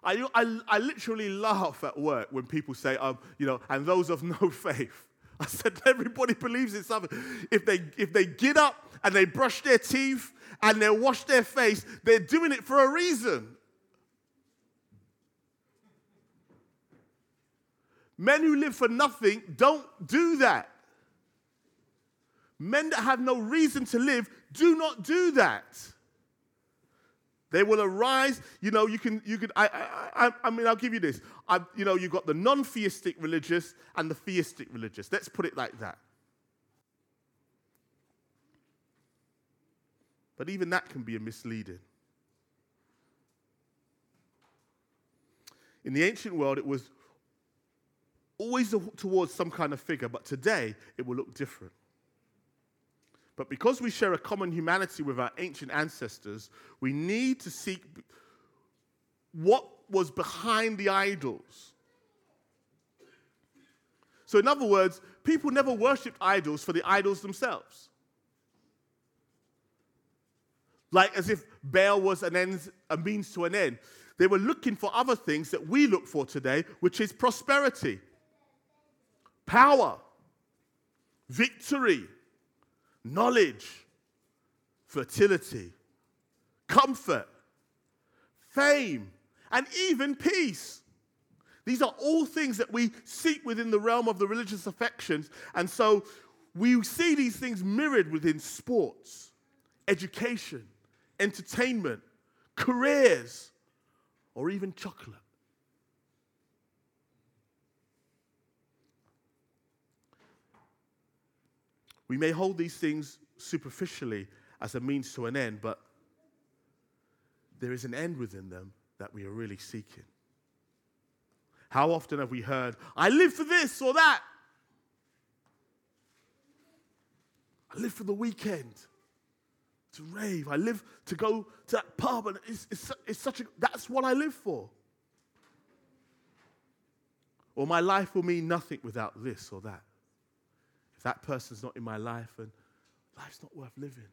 I literally laugh at work when people say, and those of no faith. I said, everybody believes in something. If they get up and they brush their teeth and they wash their face, they're doing it for a reason. Men who live for nothing don't do that. Men that have no reason to live do not do that. They will arise. I'll give you this. You've got the non-theistic religious and the theistic religious. Let's put it like that. But even that can be a misleading. In the ancient world, it was always towards some kind of figure, but today it will look different. But because we share a common humanity with our ancient ancestors, we need to seek what was behind the idols. So in other words, people never worshipped idols for the idols themselves. Like as if Baal was a means to an end. They were looking for other things that we look for today, which is prosperity, power, victory, knowledge, fertility, comfort, fame, and even peace. These are all things that we seek within the realm of the religious affections, and so we see these things mirrored within sports, education, entertainment, careers, or even chocolate. We may hold these things superficially as a means to an end, but there is an end within them that we are really seeking. How often have we heard, I live for this or that? I live for the weekend, to rave. I live to go to that pub, and that's what I live for. Or my life will mean nothing without this or that. That person's not in my life, and life's not worth living.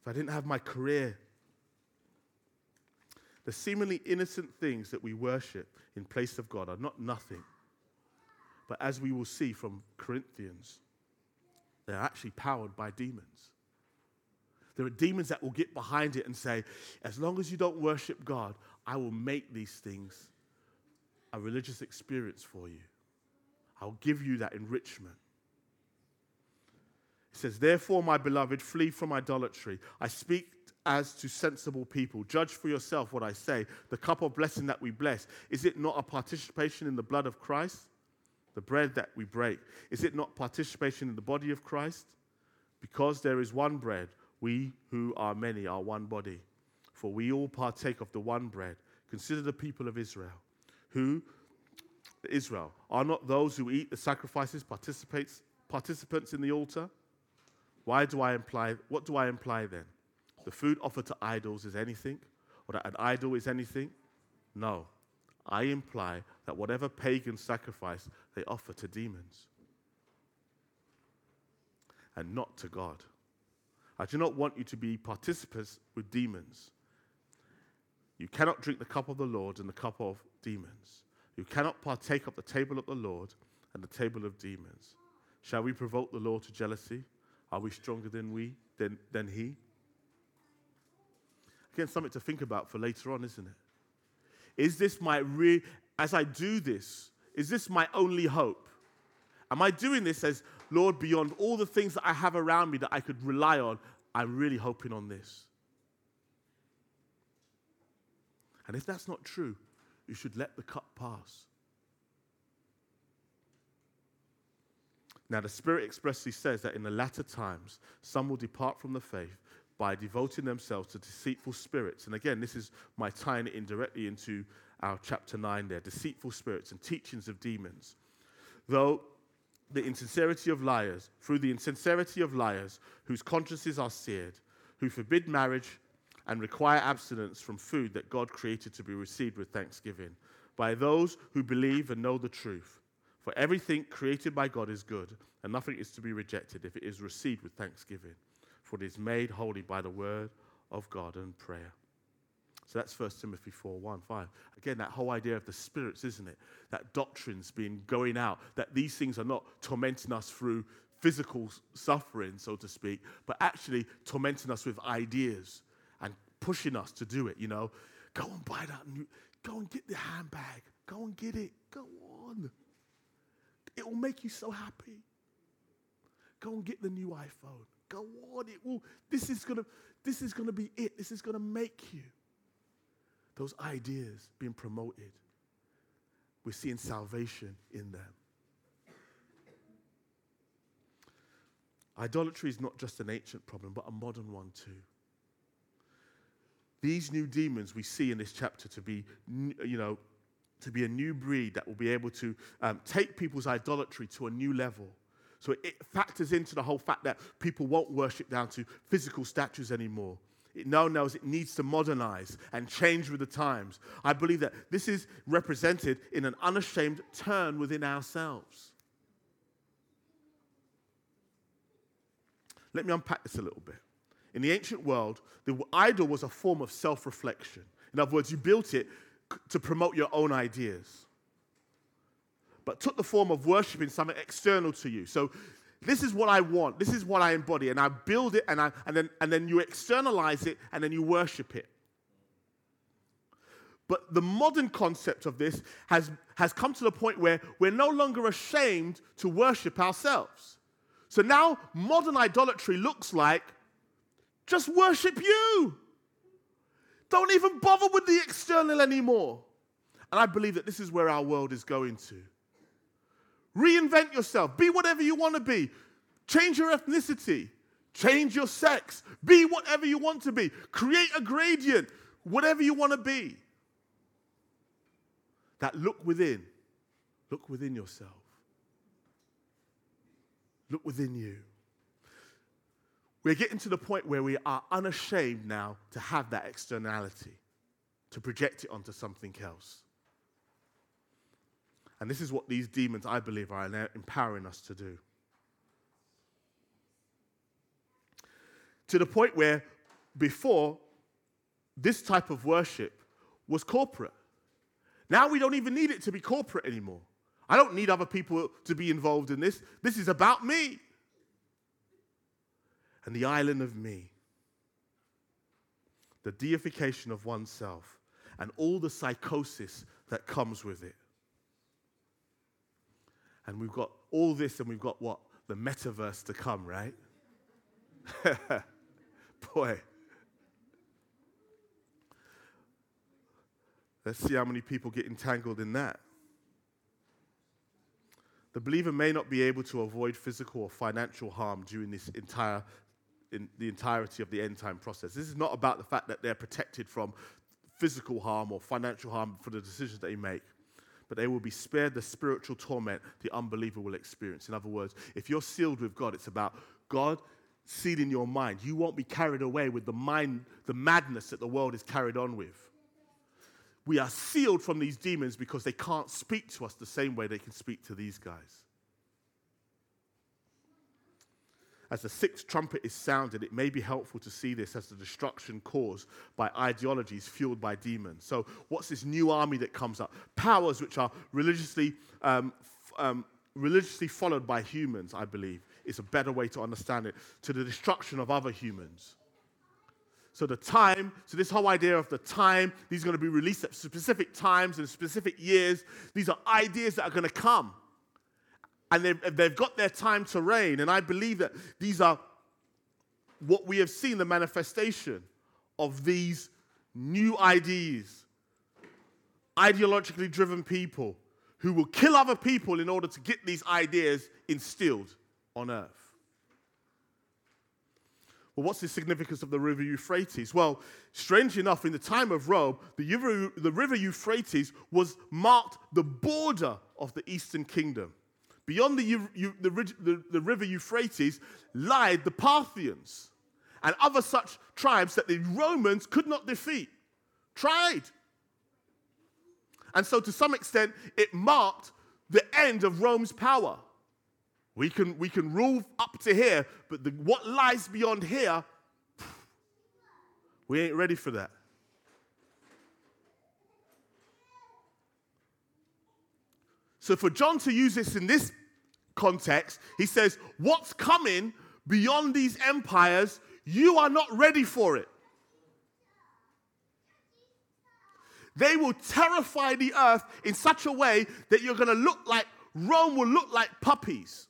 If I didn't have my career, the seemingly innocent things that we worship in place of God are not nothing, but as we will see from Corinthians, they're actually powered by demons. There are demons that will get behind it and say, as long as you don't worship God, I will make these things a religious experience for you. I'll give you that enrichment. It says, therefore, my beloved, flee from idolatry. I speak as to sensible people. Judge for yourself what I say. The cup of blessing that we bless, is it not a participation in the blood of Christ? The bread that we break, is it not participation in the body of Christ? Because there is one bread, we who are many are one body. For we all partake of the one bread. Consider the people of Israel. Israel, are not those who eat the sacrifices participants in the altar? What do I imply then? The food offered to idols is anything? Or that an idol is anything? No. I imply that whatever pagan sacrifice they offer to demons and not to God. I do not want you to be participants with demons. You cannot drink the cup of the Lord and the cup of demons. You cannot partake of the table of the Lord and the table of demons. Shall we provoke the Lord to jealousy? Are we stronger than he? Again, something to think about for later on, isn't it? Is this my as I do this, is this my only hope? Am I doing this as, Lord, beyond all the things that I have around me that I could rely on, I'm really hoping on this? And if that's not true, you should let the cup pass. Now, the Spirit expressly says that in the latter times, some will depart from the faith, by devoting themselves to deceitful spirits. And again, this is my tying it indirectly into our chapter 9 there, deceitful spirits and teachings of demons. Though the insincerity of liars, through the insincerity of liars, whose consciences are seared, who forbid marriage and require abstinence from food that God created to be received with thanksgiving, by those who believe and know the truth. For everything created by God is good, and nothing is to be rejected if it is received with thanksgiving. For it is made holy by the word of God and prayer. So that's 1 Timothy 4:1-5. Again, that whole idea of the spirits, isn't it? That doctrine's been going out, that these things are not tormenting us through physical suffering, so to speak, but actually tormenting us with ideas and pushing us to do it, you know. Go and buy that new, go and get the handbag, go and get it, go on. It will make you so happy. Go and get the new iPhone. Go on, it will. This is gonna be it. This is gonna make you. Those ideas being promoted. We're seeing salvation in them. Idolatry is not just an ancient problem, but a modern one too. These new demons we see in this chapter to be, you know, to be a new breed that will be able to take people's idolatry to a new level. So it factors into the whole fact that people won't worship down to physical statues anymore. It now knows it needs to modernize and change with the times. I believe that this is represented in an unashamed turn within ourselves. Let me unpack this a little bit. In the ancient world, the idol was a form of self-reflection. In other words, you built it to promote your own ideas, but took the form of worshiping something external to you. So this is what I want. This is what I embody. And I build it, and then you externalize it, and then you worship it. But the modern concept of this has come to the point where we're no longer ashamed to worship ourselves. So now modern idolatry looks like, just worship you. Don't even bother with the external anymore. And I believe that this is where our world is going to. Reinvent yourself. Be whatever you want to be. Change your ethnicity. Change your sex. Be whatever you want to be. Create a gradient. Whatever you want to be. That look within. Look within yourself. Look within you. We're getting to the point where we are unashamed now to have that externality, to project it onto something else. And this is what these demons, I believe, are now empowering us to do. To the point where before, this type of worship was corporate. Now we don't even need it to be corporate anymore. I don't need other people to be involved in this. This is about me and the island of me. The deification of oneself and all the psychosis that comes with it. And we've got all this, and we've got what? The metaverse to come, right? Boy. Let's see how many people get entangled in that. The believer may not be able to avoid physical or financial harm during this the entirety of the end time process. This is not about the fact that they're protected from physical harm or financial harm for the decisions they make, but they will be spared the spiritual torment the unbeliever will experience. In other words, if you're sealed with God, it's about God sealing in your mind. You won't be carried away with the madness that the world is carried on with. We are sealed from these demons because they can't speak to us the same way they can speak to these guys. As the sixth trumpet is sounded, it may be helpful to see this as the destruction caused by ideologies fueled by demons. So what's this new army that comes up? Powers which are religiously followed by humans, I believe, is a better way to understand it, to the destruction of other humans. So this whole idea of the time, these are going to be released at specific times and specific years. These are ideas that are going to come. And they've got their time to reign. And I believe that these are what we have seen, the manifestation of these new ideas, ideologically driven people who will kill other people in order to get these ideas instilled on earth. Well, what's the significance of the River Euphrates? Well, strangely enough, in the time of Rome, the River Euphrates was marked the border of the Eastern Kingdom. Beyond the River Euphrates lied the Parthians and other such tribes that the Romans could not defeat. Tried. And so to some extent, it marked the end of Rome's power. We can rule up to here, but what lies beyond here, we ain't ready for that. So for John to use this in this context, he says, what's coming beyond these empires, you are not ready for it. They will terrify the earth in such a way that you're going to look like, Rome will look like puppies.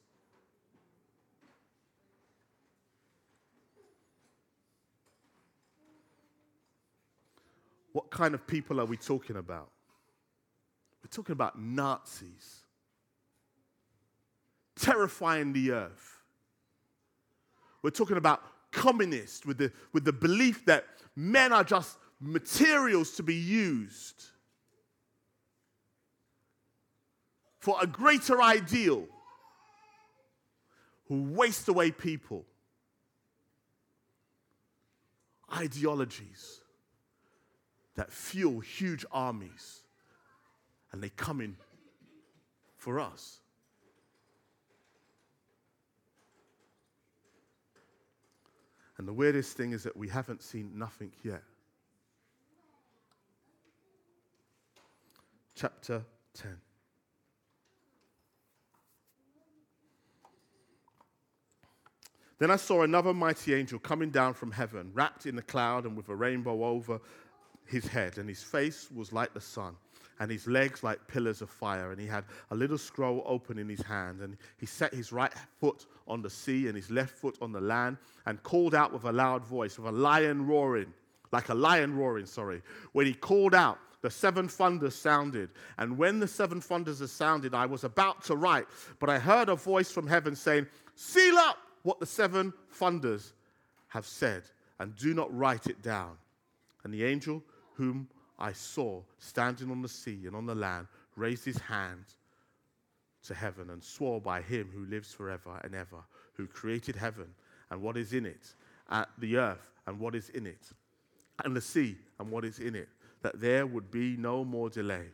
What kind of people are we talking about? We're talking about Nazis, terrifying the earth. We're talking about communists with the belief that men are just materials to be used for a greater ideal, who waste away people. Ideologies that fuel huge armies, and they come in for us. And the weirdest thing is that we haven't seen nothing yet. Chapter 10. Then I saw another mighty angel coming down from heaven, wrapped in a cloud and with a rainbow over his head, and his face was like the sun, and his legs like pillars of fire, and he had a little scroll open in his hand, and he set his right foot on the sea and his left foot on the land, and called out with a loud voice, like a lion roaring. When he called out, the seven thunders sounded, and when the seven thunders had sounded, I was about to write, but I heard a voice from heaven saying, "Seal up what the seven thunders have said, and do not write it down." And the angel whom I saw standing on the sea and on the land raised his hand to heaven and swore by him who lives forever and ever, who created heaven and what is in it, at the earth and what is in it, and the sea and what is in it, that there would be no more delay,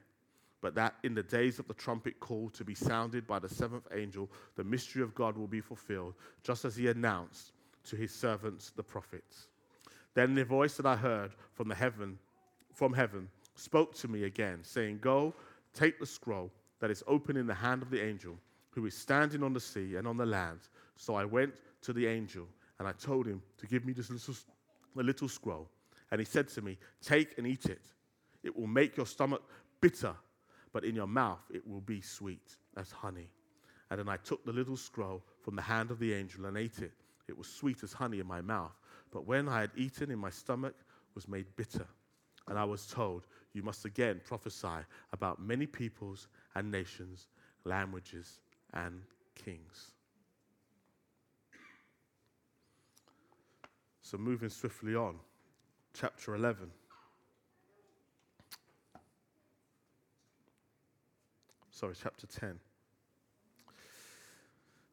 but that in the days of the trumpet call to be sounded by the seventh angel, the mystery of God will be fulfilled, just as he announced to his servants the prophets. Then the voice that I heard from heaven spoke to me again, saying, "Go, take the scroll that is open in the hand of the angel who is standing on the sea and on the land." So I went to the angel, and I told him to give me this little scroll. And he said to me, "Take and eat it. It will make your stomach bitter, but in your mouth it will be sweet as honey." And then I took the little scroll from the hand of the angel and ate it. It was sweet as honey in my mouth, but when I had eaten, in my stomach was made bitter. And I was told, you must again prophesy about many peoples and nations, languages and kings. So moving swiftly on, chapter 11. Chapter 10.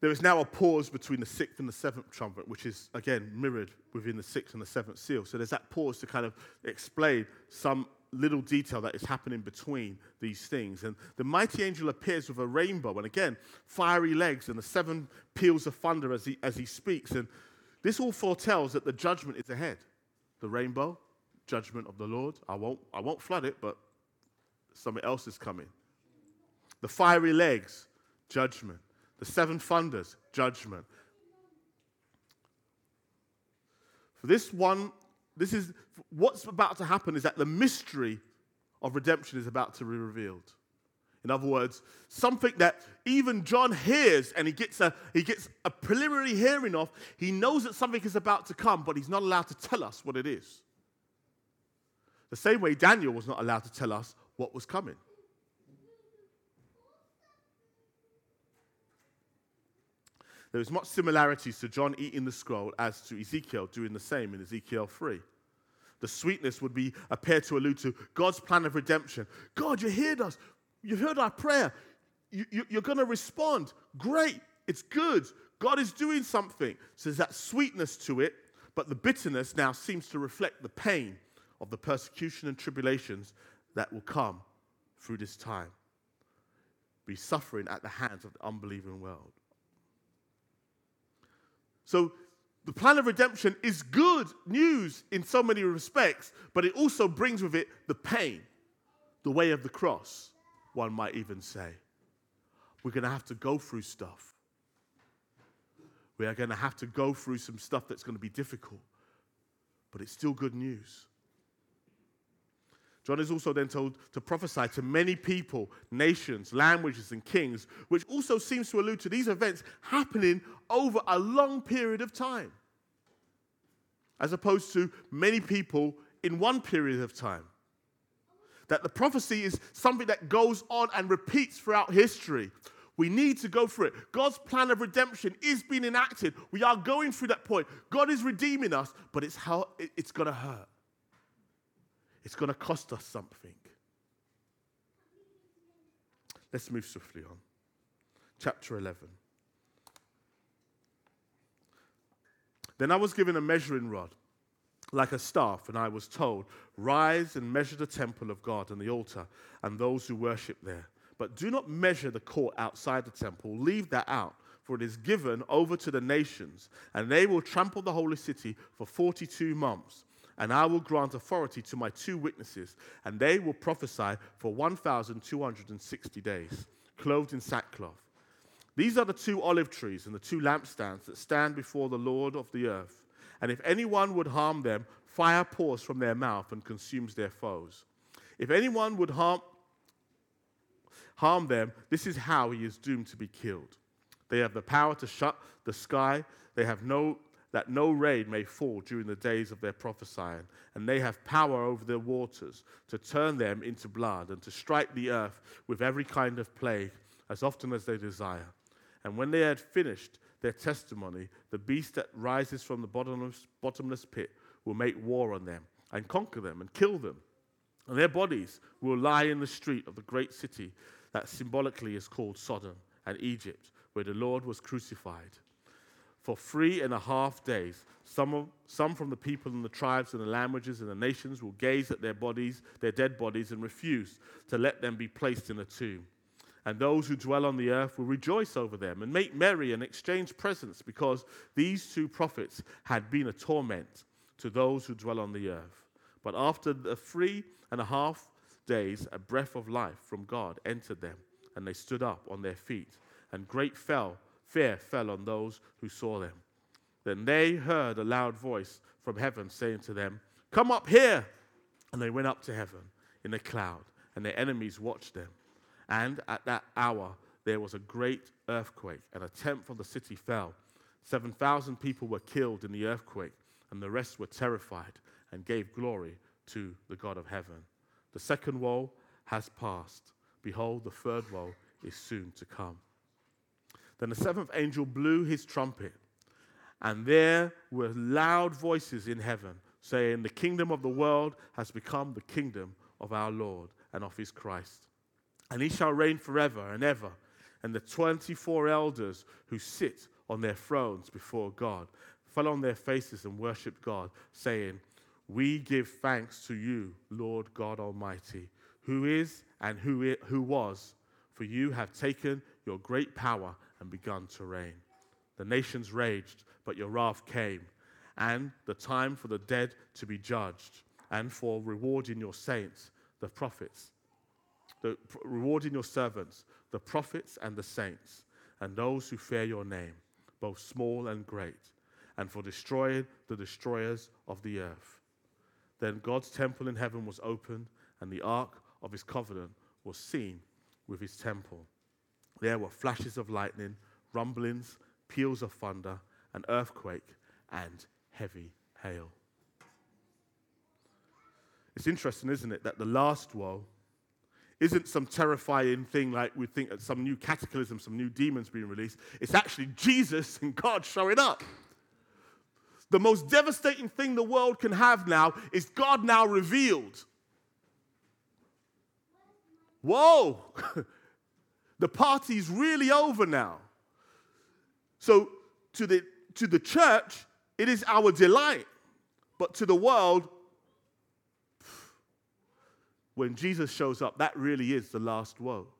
There is now a pause between the sixth and the seventh trumpet, which is, again, mirrored within the sixth and the seventh seal. So there's that pause to kind of explain some little detail that is happening between these things. And the mighty angel appears with a rainbow, and again, fiery legs, and the seven peals of thunder as he speaks. And this all foretells that the judgment is ahead. The rainbow, judgment of the Lord. I won't flood it, but something else is coming. The fiery legs, judgment. The seven thunders, judgment. For what's about to happen is that the mystery of redemption is about to be revealed. In other words, something that even John hears and he gets a preliminary hearing of. He knows that something is about to come, but he's not allowed to tell us what it is. The same way Daniel was not allowed to tell us what was coming. There is much similarities to John eating the scroll as to Ezekiel doing the same in Ezekiel 3. The sweetness would appear to allude to God's plan of redemption. God, you heard us. You've heard our prayer. You're going to respond. Great. It's good. God is doing something. So there's that sweetness to it, but the bitterness now seems to reflect the pain of the persecution and tribulations that will come through this time. Be suffering at the hands of the unbelieving world. So the plan of redemption is good news in so many respects, but it also brings with it the pain, the way of the cross, one might even say. We're going to have to go through stuff. We are going to have to go through some stuff that's going to be difficult, but it's still good news. John is also then told to prophesy to many people, nations, languages, and kings, which also seems to allude to these events happening over a long period of time, as opposed to many people in one period of time. That the prophecy is something that goes on and repeats throughout history. We need to go through it. God's plan of redemption is being enacted. We are going through that point. God is redeeming us, but it's going to hurt. It's going to cost us something. Let's move swiftly on. Chapter 11. Then I was given a measuring rod, like a staff, and I was told, rise and measure the temple of God and the altar and those who worship there. But do not measure the court outside the temple. Leave that out, for it is given over to the nations, and they will trample the holy city for 42 months. And I will grant authority to my two witnesses, and they will prophesy for 1,260 days, clothed in sackcloth. These are the two olive trees and the two lampstands that stand before the Lord of the earth. And if anyone would harm them, fire pours from their mouth and consumes their foes. If anyone would harm them, this is how he is doomed to be killed. They have the power to shut the sky. They have that no rain may fall during the days of their prophesying, and they have power over the waters to turn them into blood and to strike the earth with every kind of plague as often as they desire. And when they had finished their testimony, the beast that rises from the bottomless pit will make war on them and conquer them and kill them. And their bodies will lie in the street of the great city that symbolically is called Sodom and Egypt, where the Lord was crucified. For 3.5 days, some from the people and the tribes and the languages and the nations will gaze at their dead bodies, and refuse to let them be placed in a tomb. And those who dwell on the earth will rejoice over them and make merry and exchange presents, because these two prophets had been a torment to those who dwell on the earth. But after the 3.5 days, a breath of life from God entered them, and they stood up on their feet, and great fear fell on those who saw them. Then they heard a loud voice from heaven saying to them, come up here! And they went up to heaven in a cloud, and their enemies watched them. And at that hour there was a great earthquake, and 1/10 of the city fell. 7,000 people were killed in the earthquake, and the rest were terrified and gave glory to the God of heaven. The second woe has passed. Behold, the third woe is soon to come. Then the seventh angel blew his trumpet, and there were loud voices in heaven, saying, "The kingdom of the world has become the kingdom of our Lord and of his Christ. And he shall reign forever and ever." And the 24 elders who sit on their thrones before God fell on their faces and worshipped God, saying, "We give thanks to you, Lord God Almighty, who is and who was, for you have taken your great power and begun to reign. The nations raged, but your wrath came, and the time for the dead to be judged, and for rewarding your saints, the prophets, rewarding your servants, the prophets and the saints, and those who fear your name, both small and great, and for destroying the destroyers of the earth." Then God's temple in heaven was opened, and the ark of his covenant was seen with his temple. There were flashes of lightning, rumblings, peals of thunder, an earthquake, and heavy hail. It's interesting, isn't it, that the last woe isn't some terrifying thing like we think, some new cataclysm, some new demons being released. It's actually Jesus and God showing up. The most devastating thing the world can have now is God now revealed. Whoa! The party's really over now. So to the church, it is our delight. But to the world, when Jesus shows up, that really is the last woe.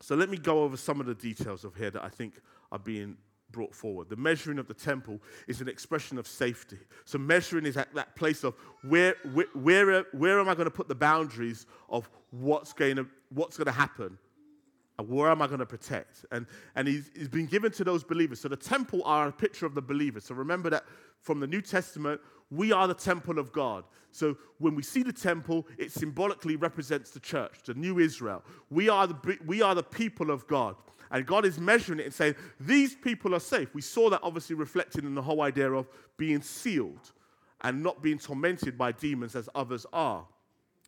So let me go over some of the details of here that I think are being brought forward. The measuring of the temple is an expression of safety. So measuring is at that place of where am I going to put the boundaries of what's going to happen, and where am I going to protect? And he's been given to those believers. So the temple are a picture of the believers. So remember that from the New Testament, we are the temple of God. So when we see the temple, it symbolically represents the church, the new Israel. We are the people of God. And God is measuring it and saying, these people are safe. We saw that obviously reflected in the whole idea of being sealed and not being tormented by demons as others are.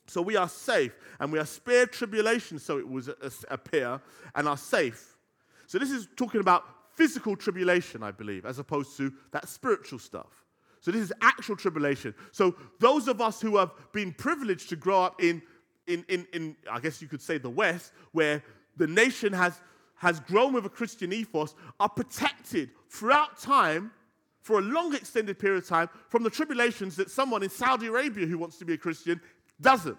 So we are safe, and we are spared tribulation, so it would appear, and are safe. So this is talking about physical tribulation, I believe, as opposed to that spiritual stuff. So this is actual tribulation. So those of us who have been privileged to grow up in I guess you could say the West, where the nation has grown with a Christian ethos, are protected throughout time, for a long extended period of time, from the tribulations that someone in Saudi Arabia who wants to be a Christian doesn't.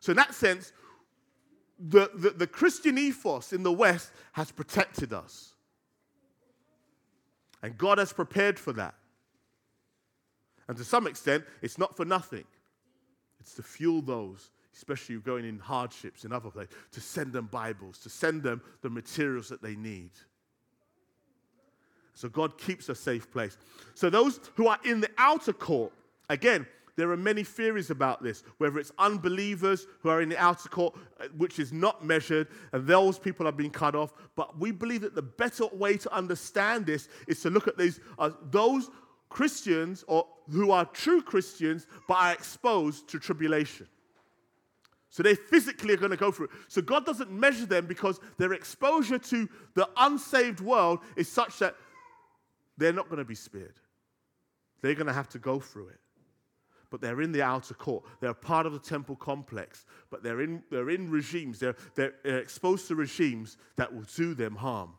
So in that sense, the Christian ethos in the West has protected us. And God has prepared for that. And to some extent, it's not for nothing. It's to fuel those, especially going in hardships in other places, to send them Bibles, to send them the materials that they need. So God keeps a safe place. So those who are in the outer court, again, there are many theories about this, whether it's unbelievers who are in the outer court, which is not measured, and those people are being cut off. But we believe that the better way to understand this is to look at these those Christians or who are true Christians but are exposed to tribulation. So they physically are going to go through it. So God doesn't measure them because their exposure to the unsaved world is such that they're not going to be spared. They're going to have to go through it. But they're in the outer court. They're part of the temple complex. But they're in regimes. They're exposed to regimes that will do them harm.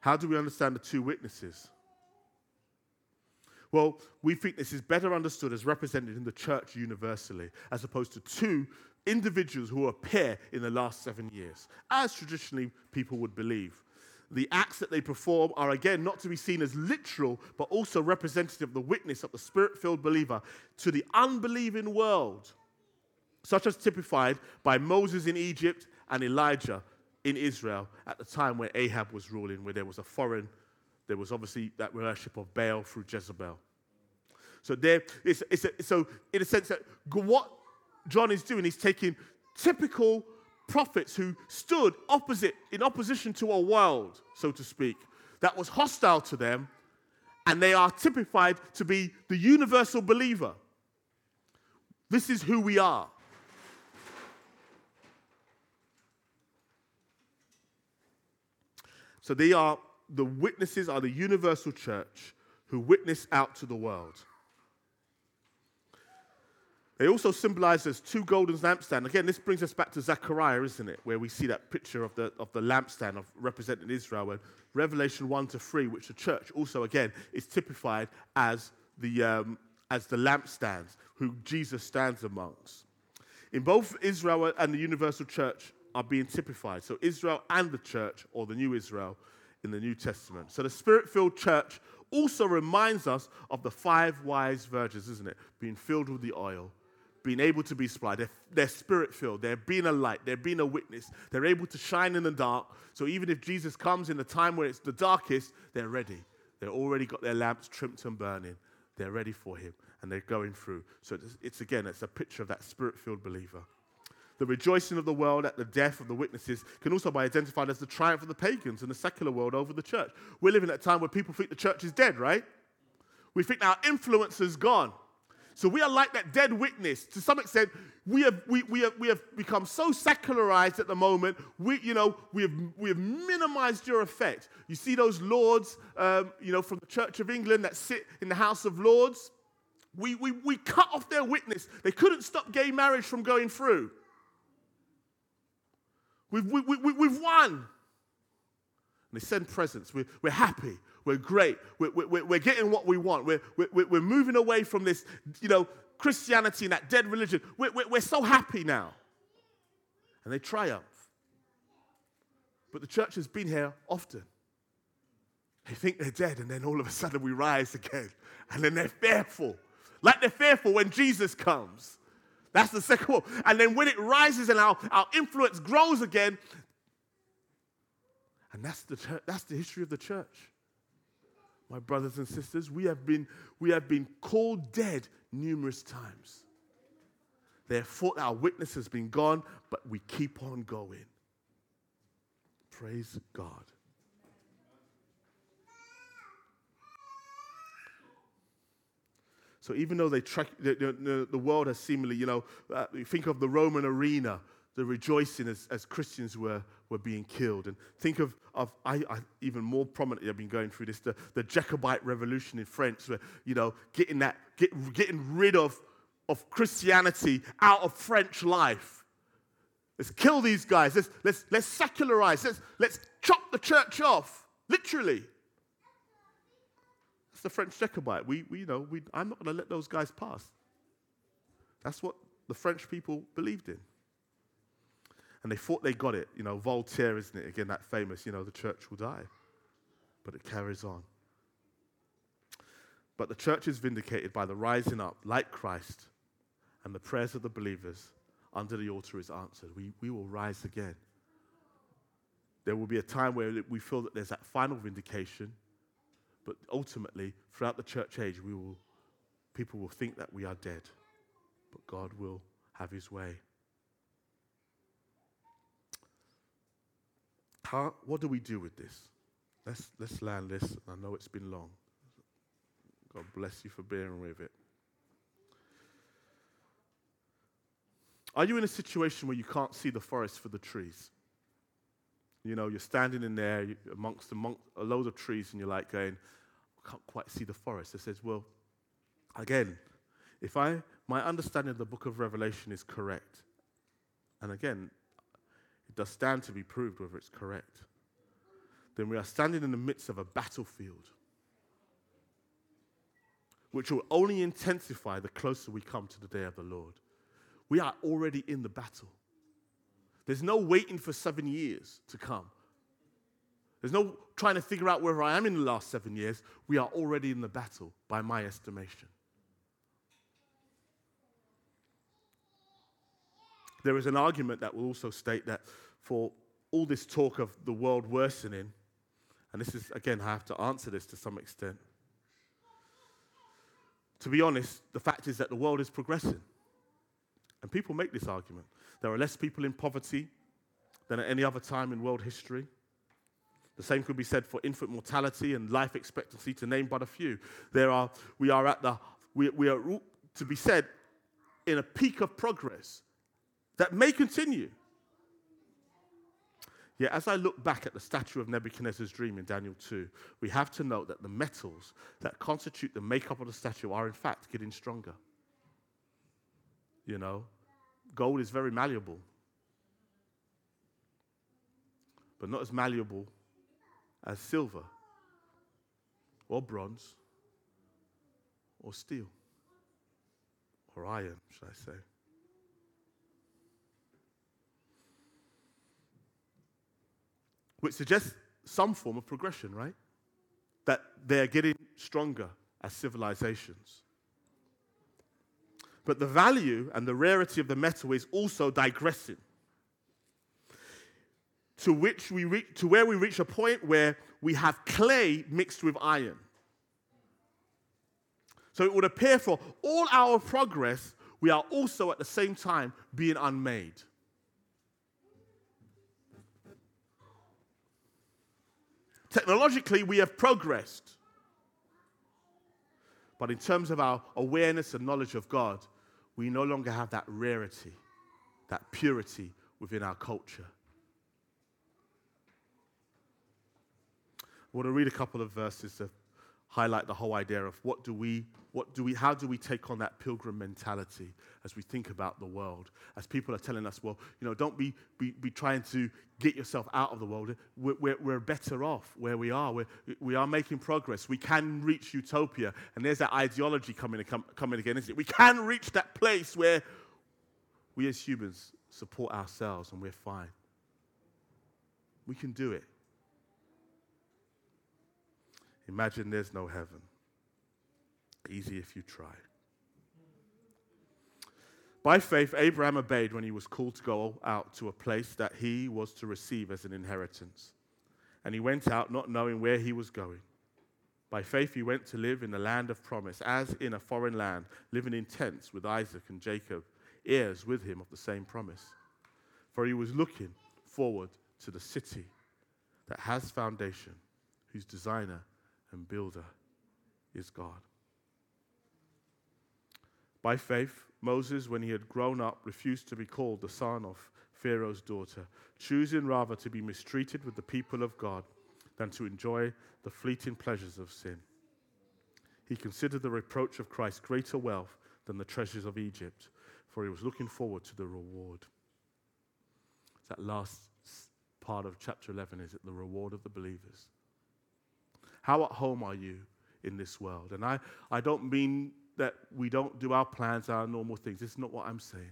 How do we understand the two witnesses? Well, we think this is better understood as represented in the church universally, as opposed to two individuals who appear in the last 7 years, as traditionally people would believe. The acts that they perform are, again, not to be seen as literal, but also representative of the witness of the Spirit-filled believer to the unbelieving world, such as typified by Moses in Egypt and Elijah in Israel at the time where Ahab was ruling, where there was obviously that worship of Baal through Jezebel. So in a sense, that what John is doing, he's taking typical prophets who stood in opposition to a world, so to speak, that was hostile to them, and they are typified to be the universal believer. This is who we are. So the witnesses are the universal church who witness out to the world. They also symbolize as two golden lampstands. Again, this brings us back to Zechariah, isn't it? Where we see that picture of the lampstand of representing Israel, and Revelation 1-3, which the church also, again, is typified as the lampstands who Jesus stands amongst. In both Israel and the universal church are being typified. So Israel and the church, or the new Israel, in the New Testament. So the Spirit-filled church also reminds us of the five wise virgins, isn't it? Being filled with the oil, being able to be supplied. They're Spirit-filled. They're being a light. They're being a witness. They're able to shine in the dark. So even if Jesus comes in the time where it's the darkest, they're ready. They've already got their lamps trimmed and burning. They're ready for him, and they're going through. So it's a picture of that Spirit-filled believer. The rejoicing of the world at the death of the witnesses can also be identified as the triumph of the pagans and the secular world over the church. We're living at a time where people think the church is dead, right? We think our influence is gone. So we are like that dead witness. To some extent, we have become so secularized at the moment. We have minimized your effect. You see those lords, from the Church of England that sit in the House of Lords. We cut off their witness. They couldn't stop gay marriage from going through. We've won. And they send presents. We're happy. We're great. We're getting what we want. We're moving away from this, Christianity and that dead religion. We're so happy now. And they triumph. But the church has been here often. They think they're dead, and then all of a sudden we rise again. And then they're fearful. Like they're fearful when Jesus comes. That's the second one. And then when it rises and our influence grows again, and that's the history of the church. My brothers and sisters, we have been called dead numerous times. Therefore, our witness has been gone, but we keep on going. Praise God. So even though the world has seemingly, think of the Roman arena, the rejoicing as Christians were being killed. And think of even more prominently, I've been going through this, the Jacobite revolution in France, where, getting rid of Christianity out of French life. Let's kill these guys. Let's secularize. Let's chop the church off, literally. The French Jacobite, I'm not going to let those guys pass. That's what the French people believed in. And they thought they got it. Voltaire, isn't it? Again, that famous, the church will die. But it carries on. But the church is vindicated by the rising up, like Christ, and the prayers of the believers under the altar is answered. We will rise again. There will be a time where we feel that there's that final vindication. But ultimately, throughout the church age, people will think that we are dead. But God will have his way. What do we do with this? Let's land this. I know it's been long. God bless you for bearing with it. Are you in a situation where you can't see the forest for the trees? You're standing in there amongst a load of trees, and you're like going, I can't quite see the forest. It says, well, again, if my understanding of the book of Revelation is correct, and again, it does stand to be proved whether it's correct, then we are standing in the midst of a battlefield, which will only intensify the closer we come to the day of the Lord. We are already in the battle. There's no waiting for 7 years to come. There's no trying to figure out whether I am in the last 7 years. We are already in the battle, by my estimation. There is an argument that will also state that for all this talk of the world worsening, and this is, again, I have to answer this to some extent. To be honest, the fact is that the world is progressing. And people make this argument. There are less people in poverty than at any other time in world history. The same could be said for infant mortality and life expectancy, to name but a few. We are to be said in a peak of progress that may continue. Yet as I look back at the statue of Nebuchadnezzar's dream in Daniel 2, we have to note that the metals that constitute the makeup of the statue are in fact getting stronger. You know, gold is very malleable, but not as malleable as silver or bronze or steel or iron, should I say. Which suggests some form of progression, right? That they're getting stronger as civilizations. But the value and the rarity of the metal is also digressing. To where we reach a point where we have clay mixed with iron. So it would appear for all our progress, we are also at the same time being unmade. Technologically, we have progressed. But in terms of our awareness and knowledge of God, we no longer have that rarity, that purity within our culture. I want to read a couple of verses to highlight the whole idea of how do we take on that pilgrim mentality as we think about the world, as people are telling us, well, you know, don't be trying to get yourself out of the world. We're better off where we are. We are making progress. We can reach utopia. And there's that ideology coming again, isn't it? We can reach that place where we as humans support ourselves and we're fine. We can do it. Imagine there's no heaven. Easy if you try. By faith, Abraham obeyed when he was called to go out to a place that he was to receive as an inheritance. And he went out not knowing where he was going. By faith, he went to live in the land of promise, as in a foreign land, living in tents with Isaac and Jacob, heirs with him of the same promise. For he was looking forward to the city that has foundation, whose designer and builder is God. By faith, Moses, when he had grown up, refused to be called the son of Pharaoh's daughter, choosing rather to be mistreated with the people of God than to enjoy the fleeting pleasures of sin. He considered the reproach of Christ greater wealth than the treasures of Egypt, for he was looking forward to the reward. It's that last part of chapter 11, is it? The reward of the believers. How at home are you in this world? And I don't mean that we don't do our plans, our normal things. This is not what I'm saying.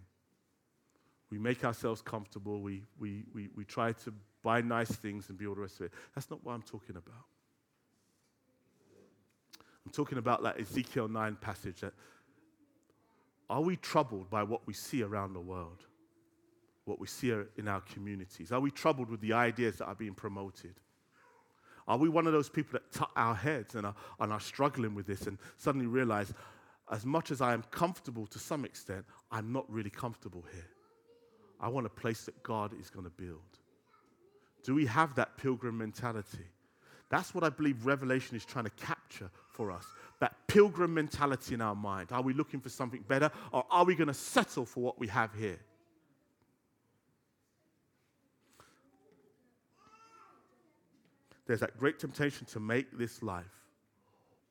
We make ourselves comfortable. We try to buy nice things and be all the rest of it. That's not what I'm talking about. I'm talking about that Ezekiel 9 passage. That are we troubled by what we see around the world? What we see in our communities? Are we troubled with the ideas that are being promoted? Are we one of those people that tuck our heads and are struggling with this and suddenly realize, as much as I am comfortable to some extent, I'm not really comfortable here. I want a place that God is going to build. Do we have that pilgrim mentality? That's what I believe Revelation is trying to capture for us, that pilgrim mentality in our mind. Are we looking for something better, or are we going to settle for what we have here? There's that great temptation to make this life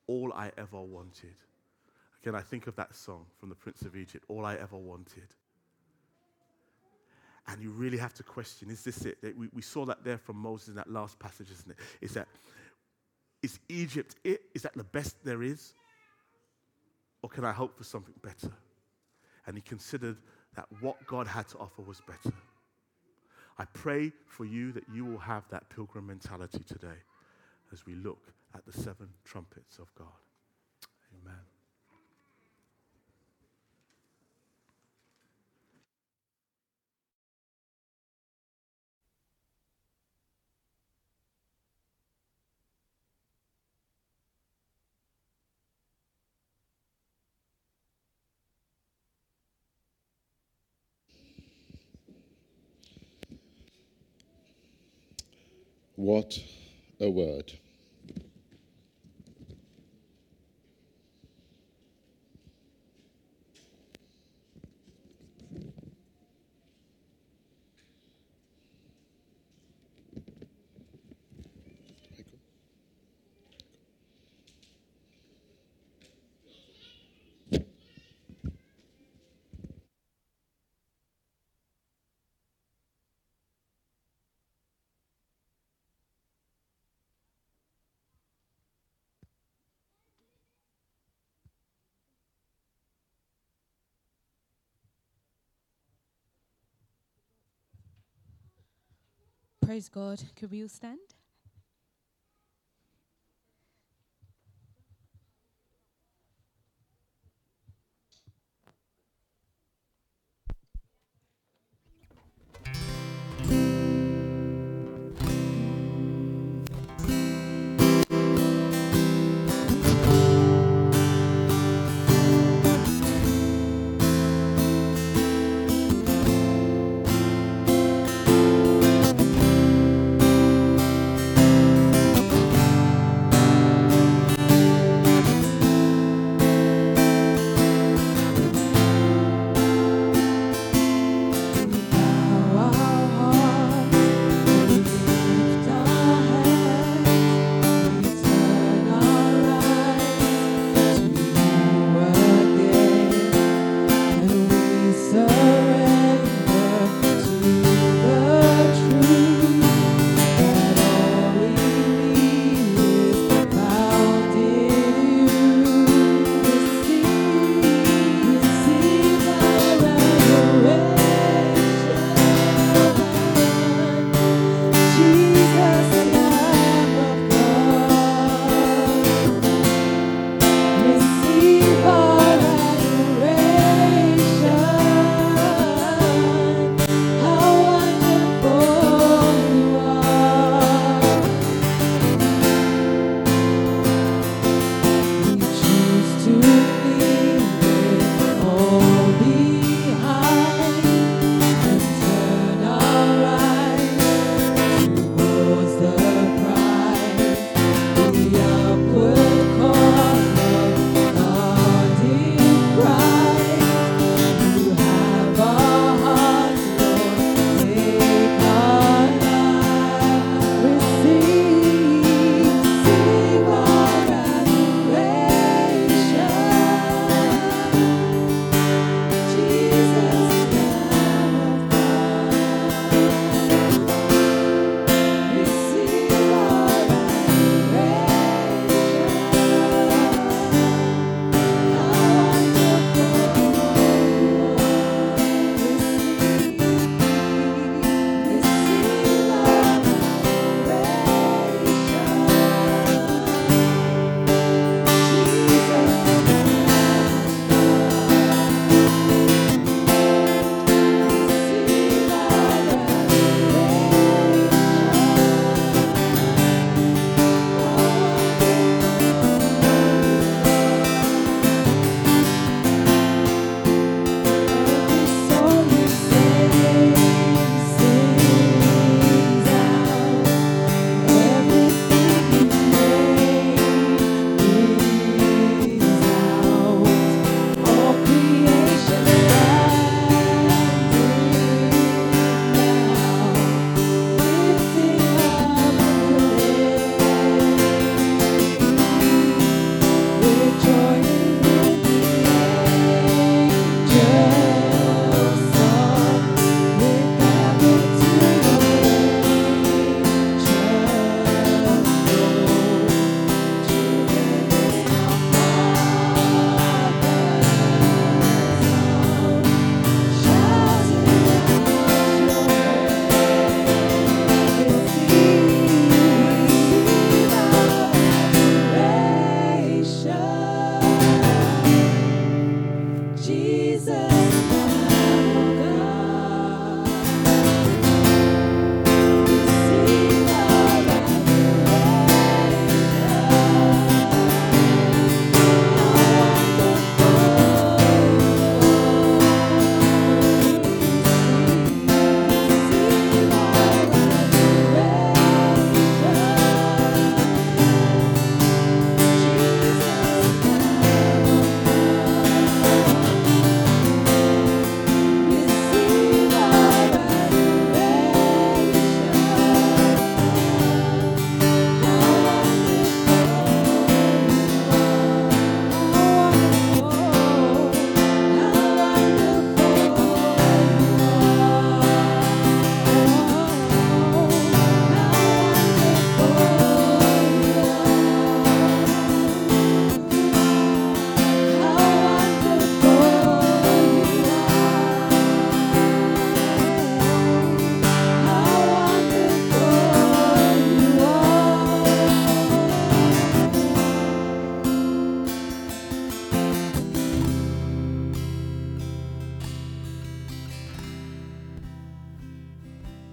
all I ever wanted. Again, I think of that song from the Prince of Egypt, All I Ever Wanted. And you really have to question, is this it? We saw that there from Moses in that last passage, isn't it? Is Egypt it? Is that the best there is? Or can I hope for something better? And he considered that what God had to offer was better. I pray for you that you will have that pilgrim mentality today as we look at the seven trumpets of God. Amen. What a word. Praise God. Could we all stand?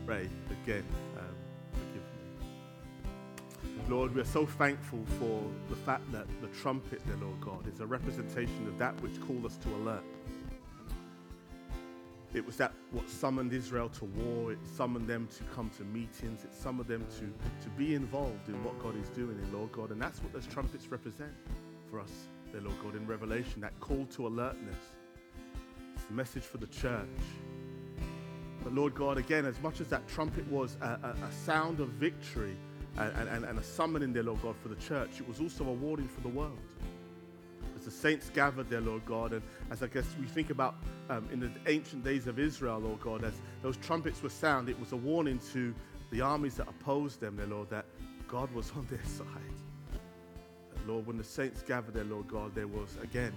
pray again. Lord, we are so thankful for the fact that the trumpet, dear Lord God, is a representation of that which called us to alert. It was that what summoned Israel to war. It summoned them to come to meetings. It summoned them to be involved in what God is doing, dear Lord God. And that's what those trumpets represent for us, dear Lord God, in Revelation, that call to alertness. It's the message for the church. But Lord God, again, as much as that trumpet was a sound of victory, and a summoning, dear Lord God, for the church, it was also a warning for the world. As the saints gathered, dear Lord God, and as I guess we think about in the ancient days of Israel, Lord God, as those trumpets were sounded, it was a warning to the armies that opposed them, dear Lord, that God was on their side. And Lord, when the saints gathered, dear Lord God, there was, again,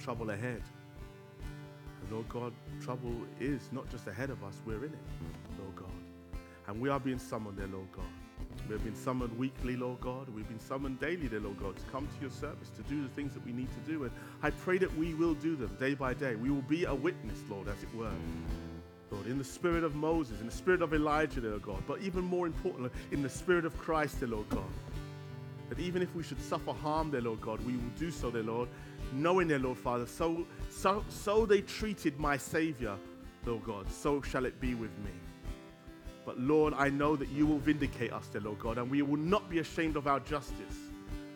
trouble ahead. And Lord God, trouble is not just ahead of us, we're in it, Lord God. And we are being summoned, dear Lord God. We've been summoned weekly, Lord God. We've been summoned daily, dear Lord God, to come to your service, to do the things that we need to do. And I pray that we will do them day by day. We will be a witness, Lord, as it were. Lord, in the spirit of Moses, in the spirit of Elijah, dear Lord God, but even more importantly, in the spirit of Christ, dear Lord God. That even if we should suffer harm, dear Lord God, we will do so, dear Lord, knowing, dear Lord Father, so they treated my Savior, Lord God, so shall it be with me. But Lord, I know that you will vindicate us, dear Lord God, and we will not be ashamed of our justice.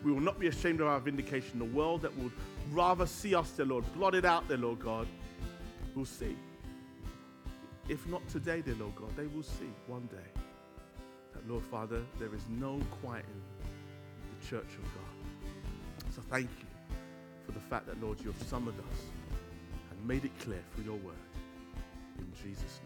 We will not be ashamed of our vindication. The world that would rather see us, dear Lord, blotted out, dear Lord God, will see. If not today, dear Lord God, they will see one day that, Lord Father, there is no quieting the church of God. So thank you for the fact that, Lord, you have summoned us and made it clear through your word. In Jesus' name.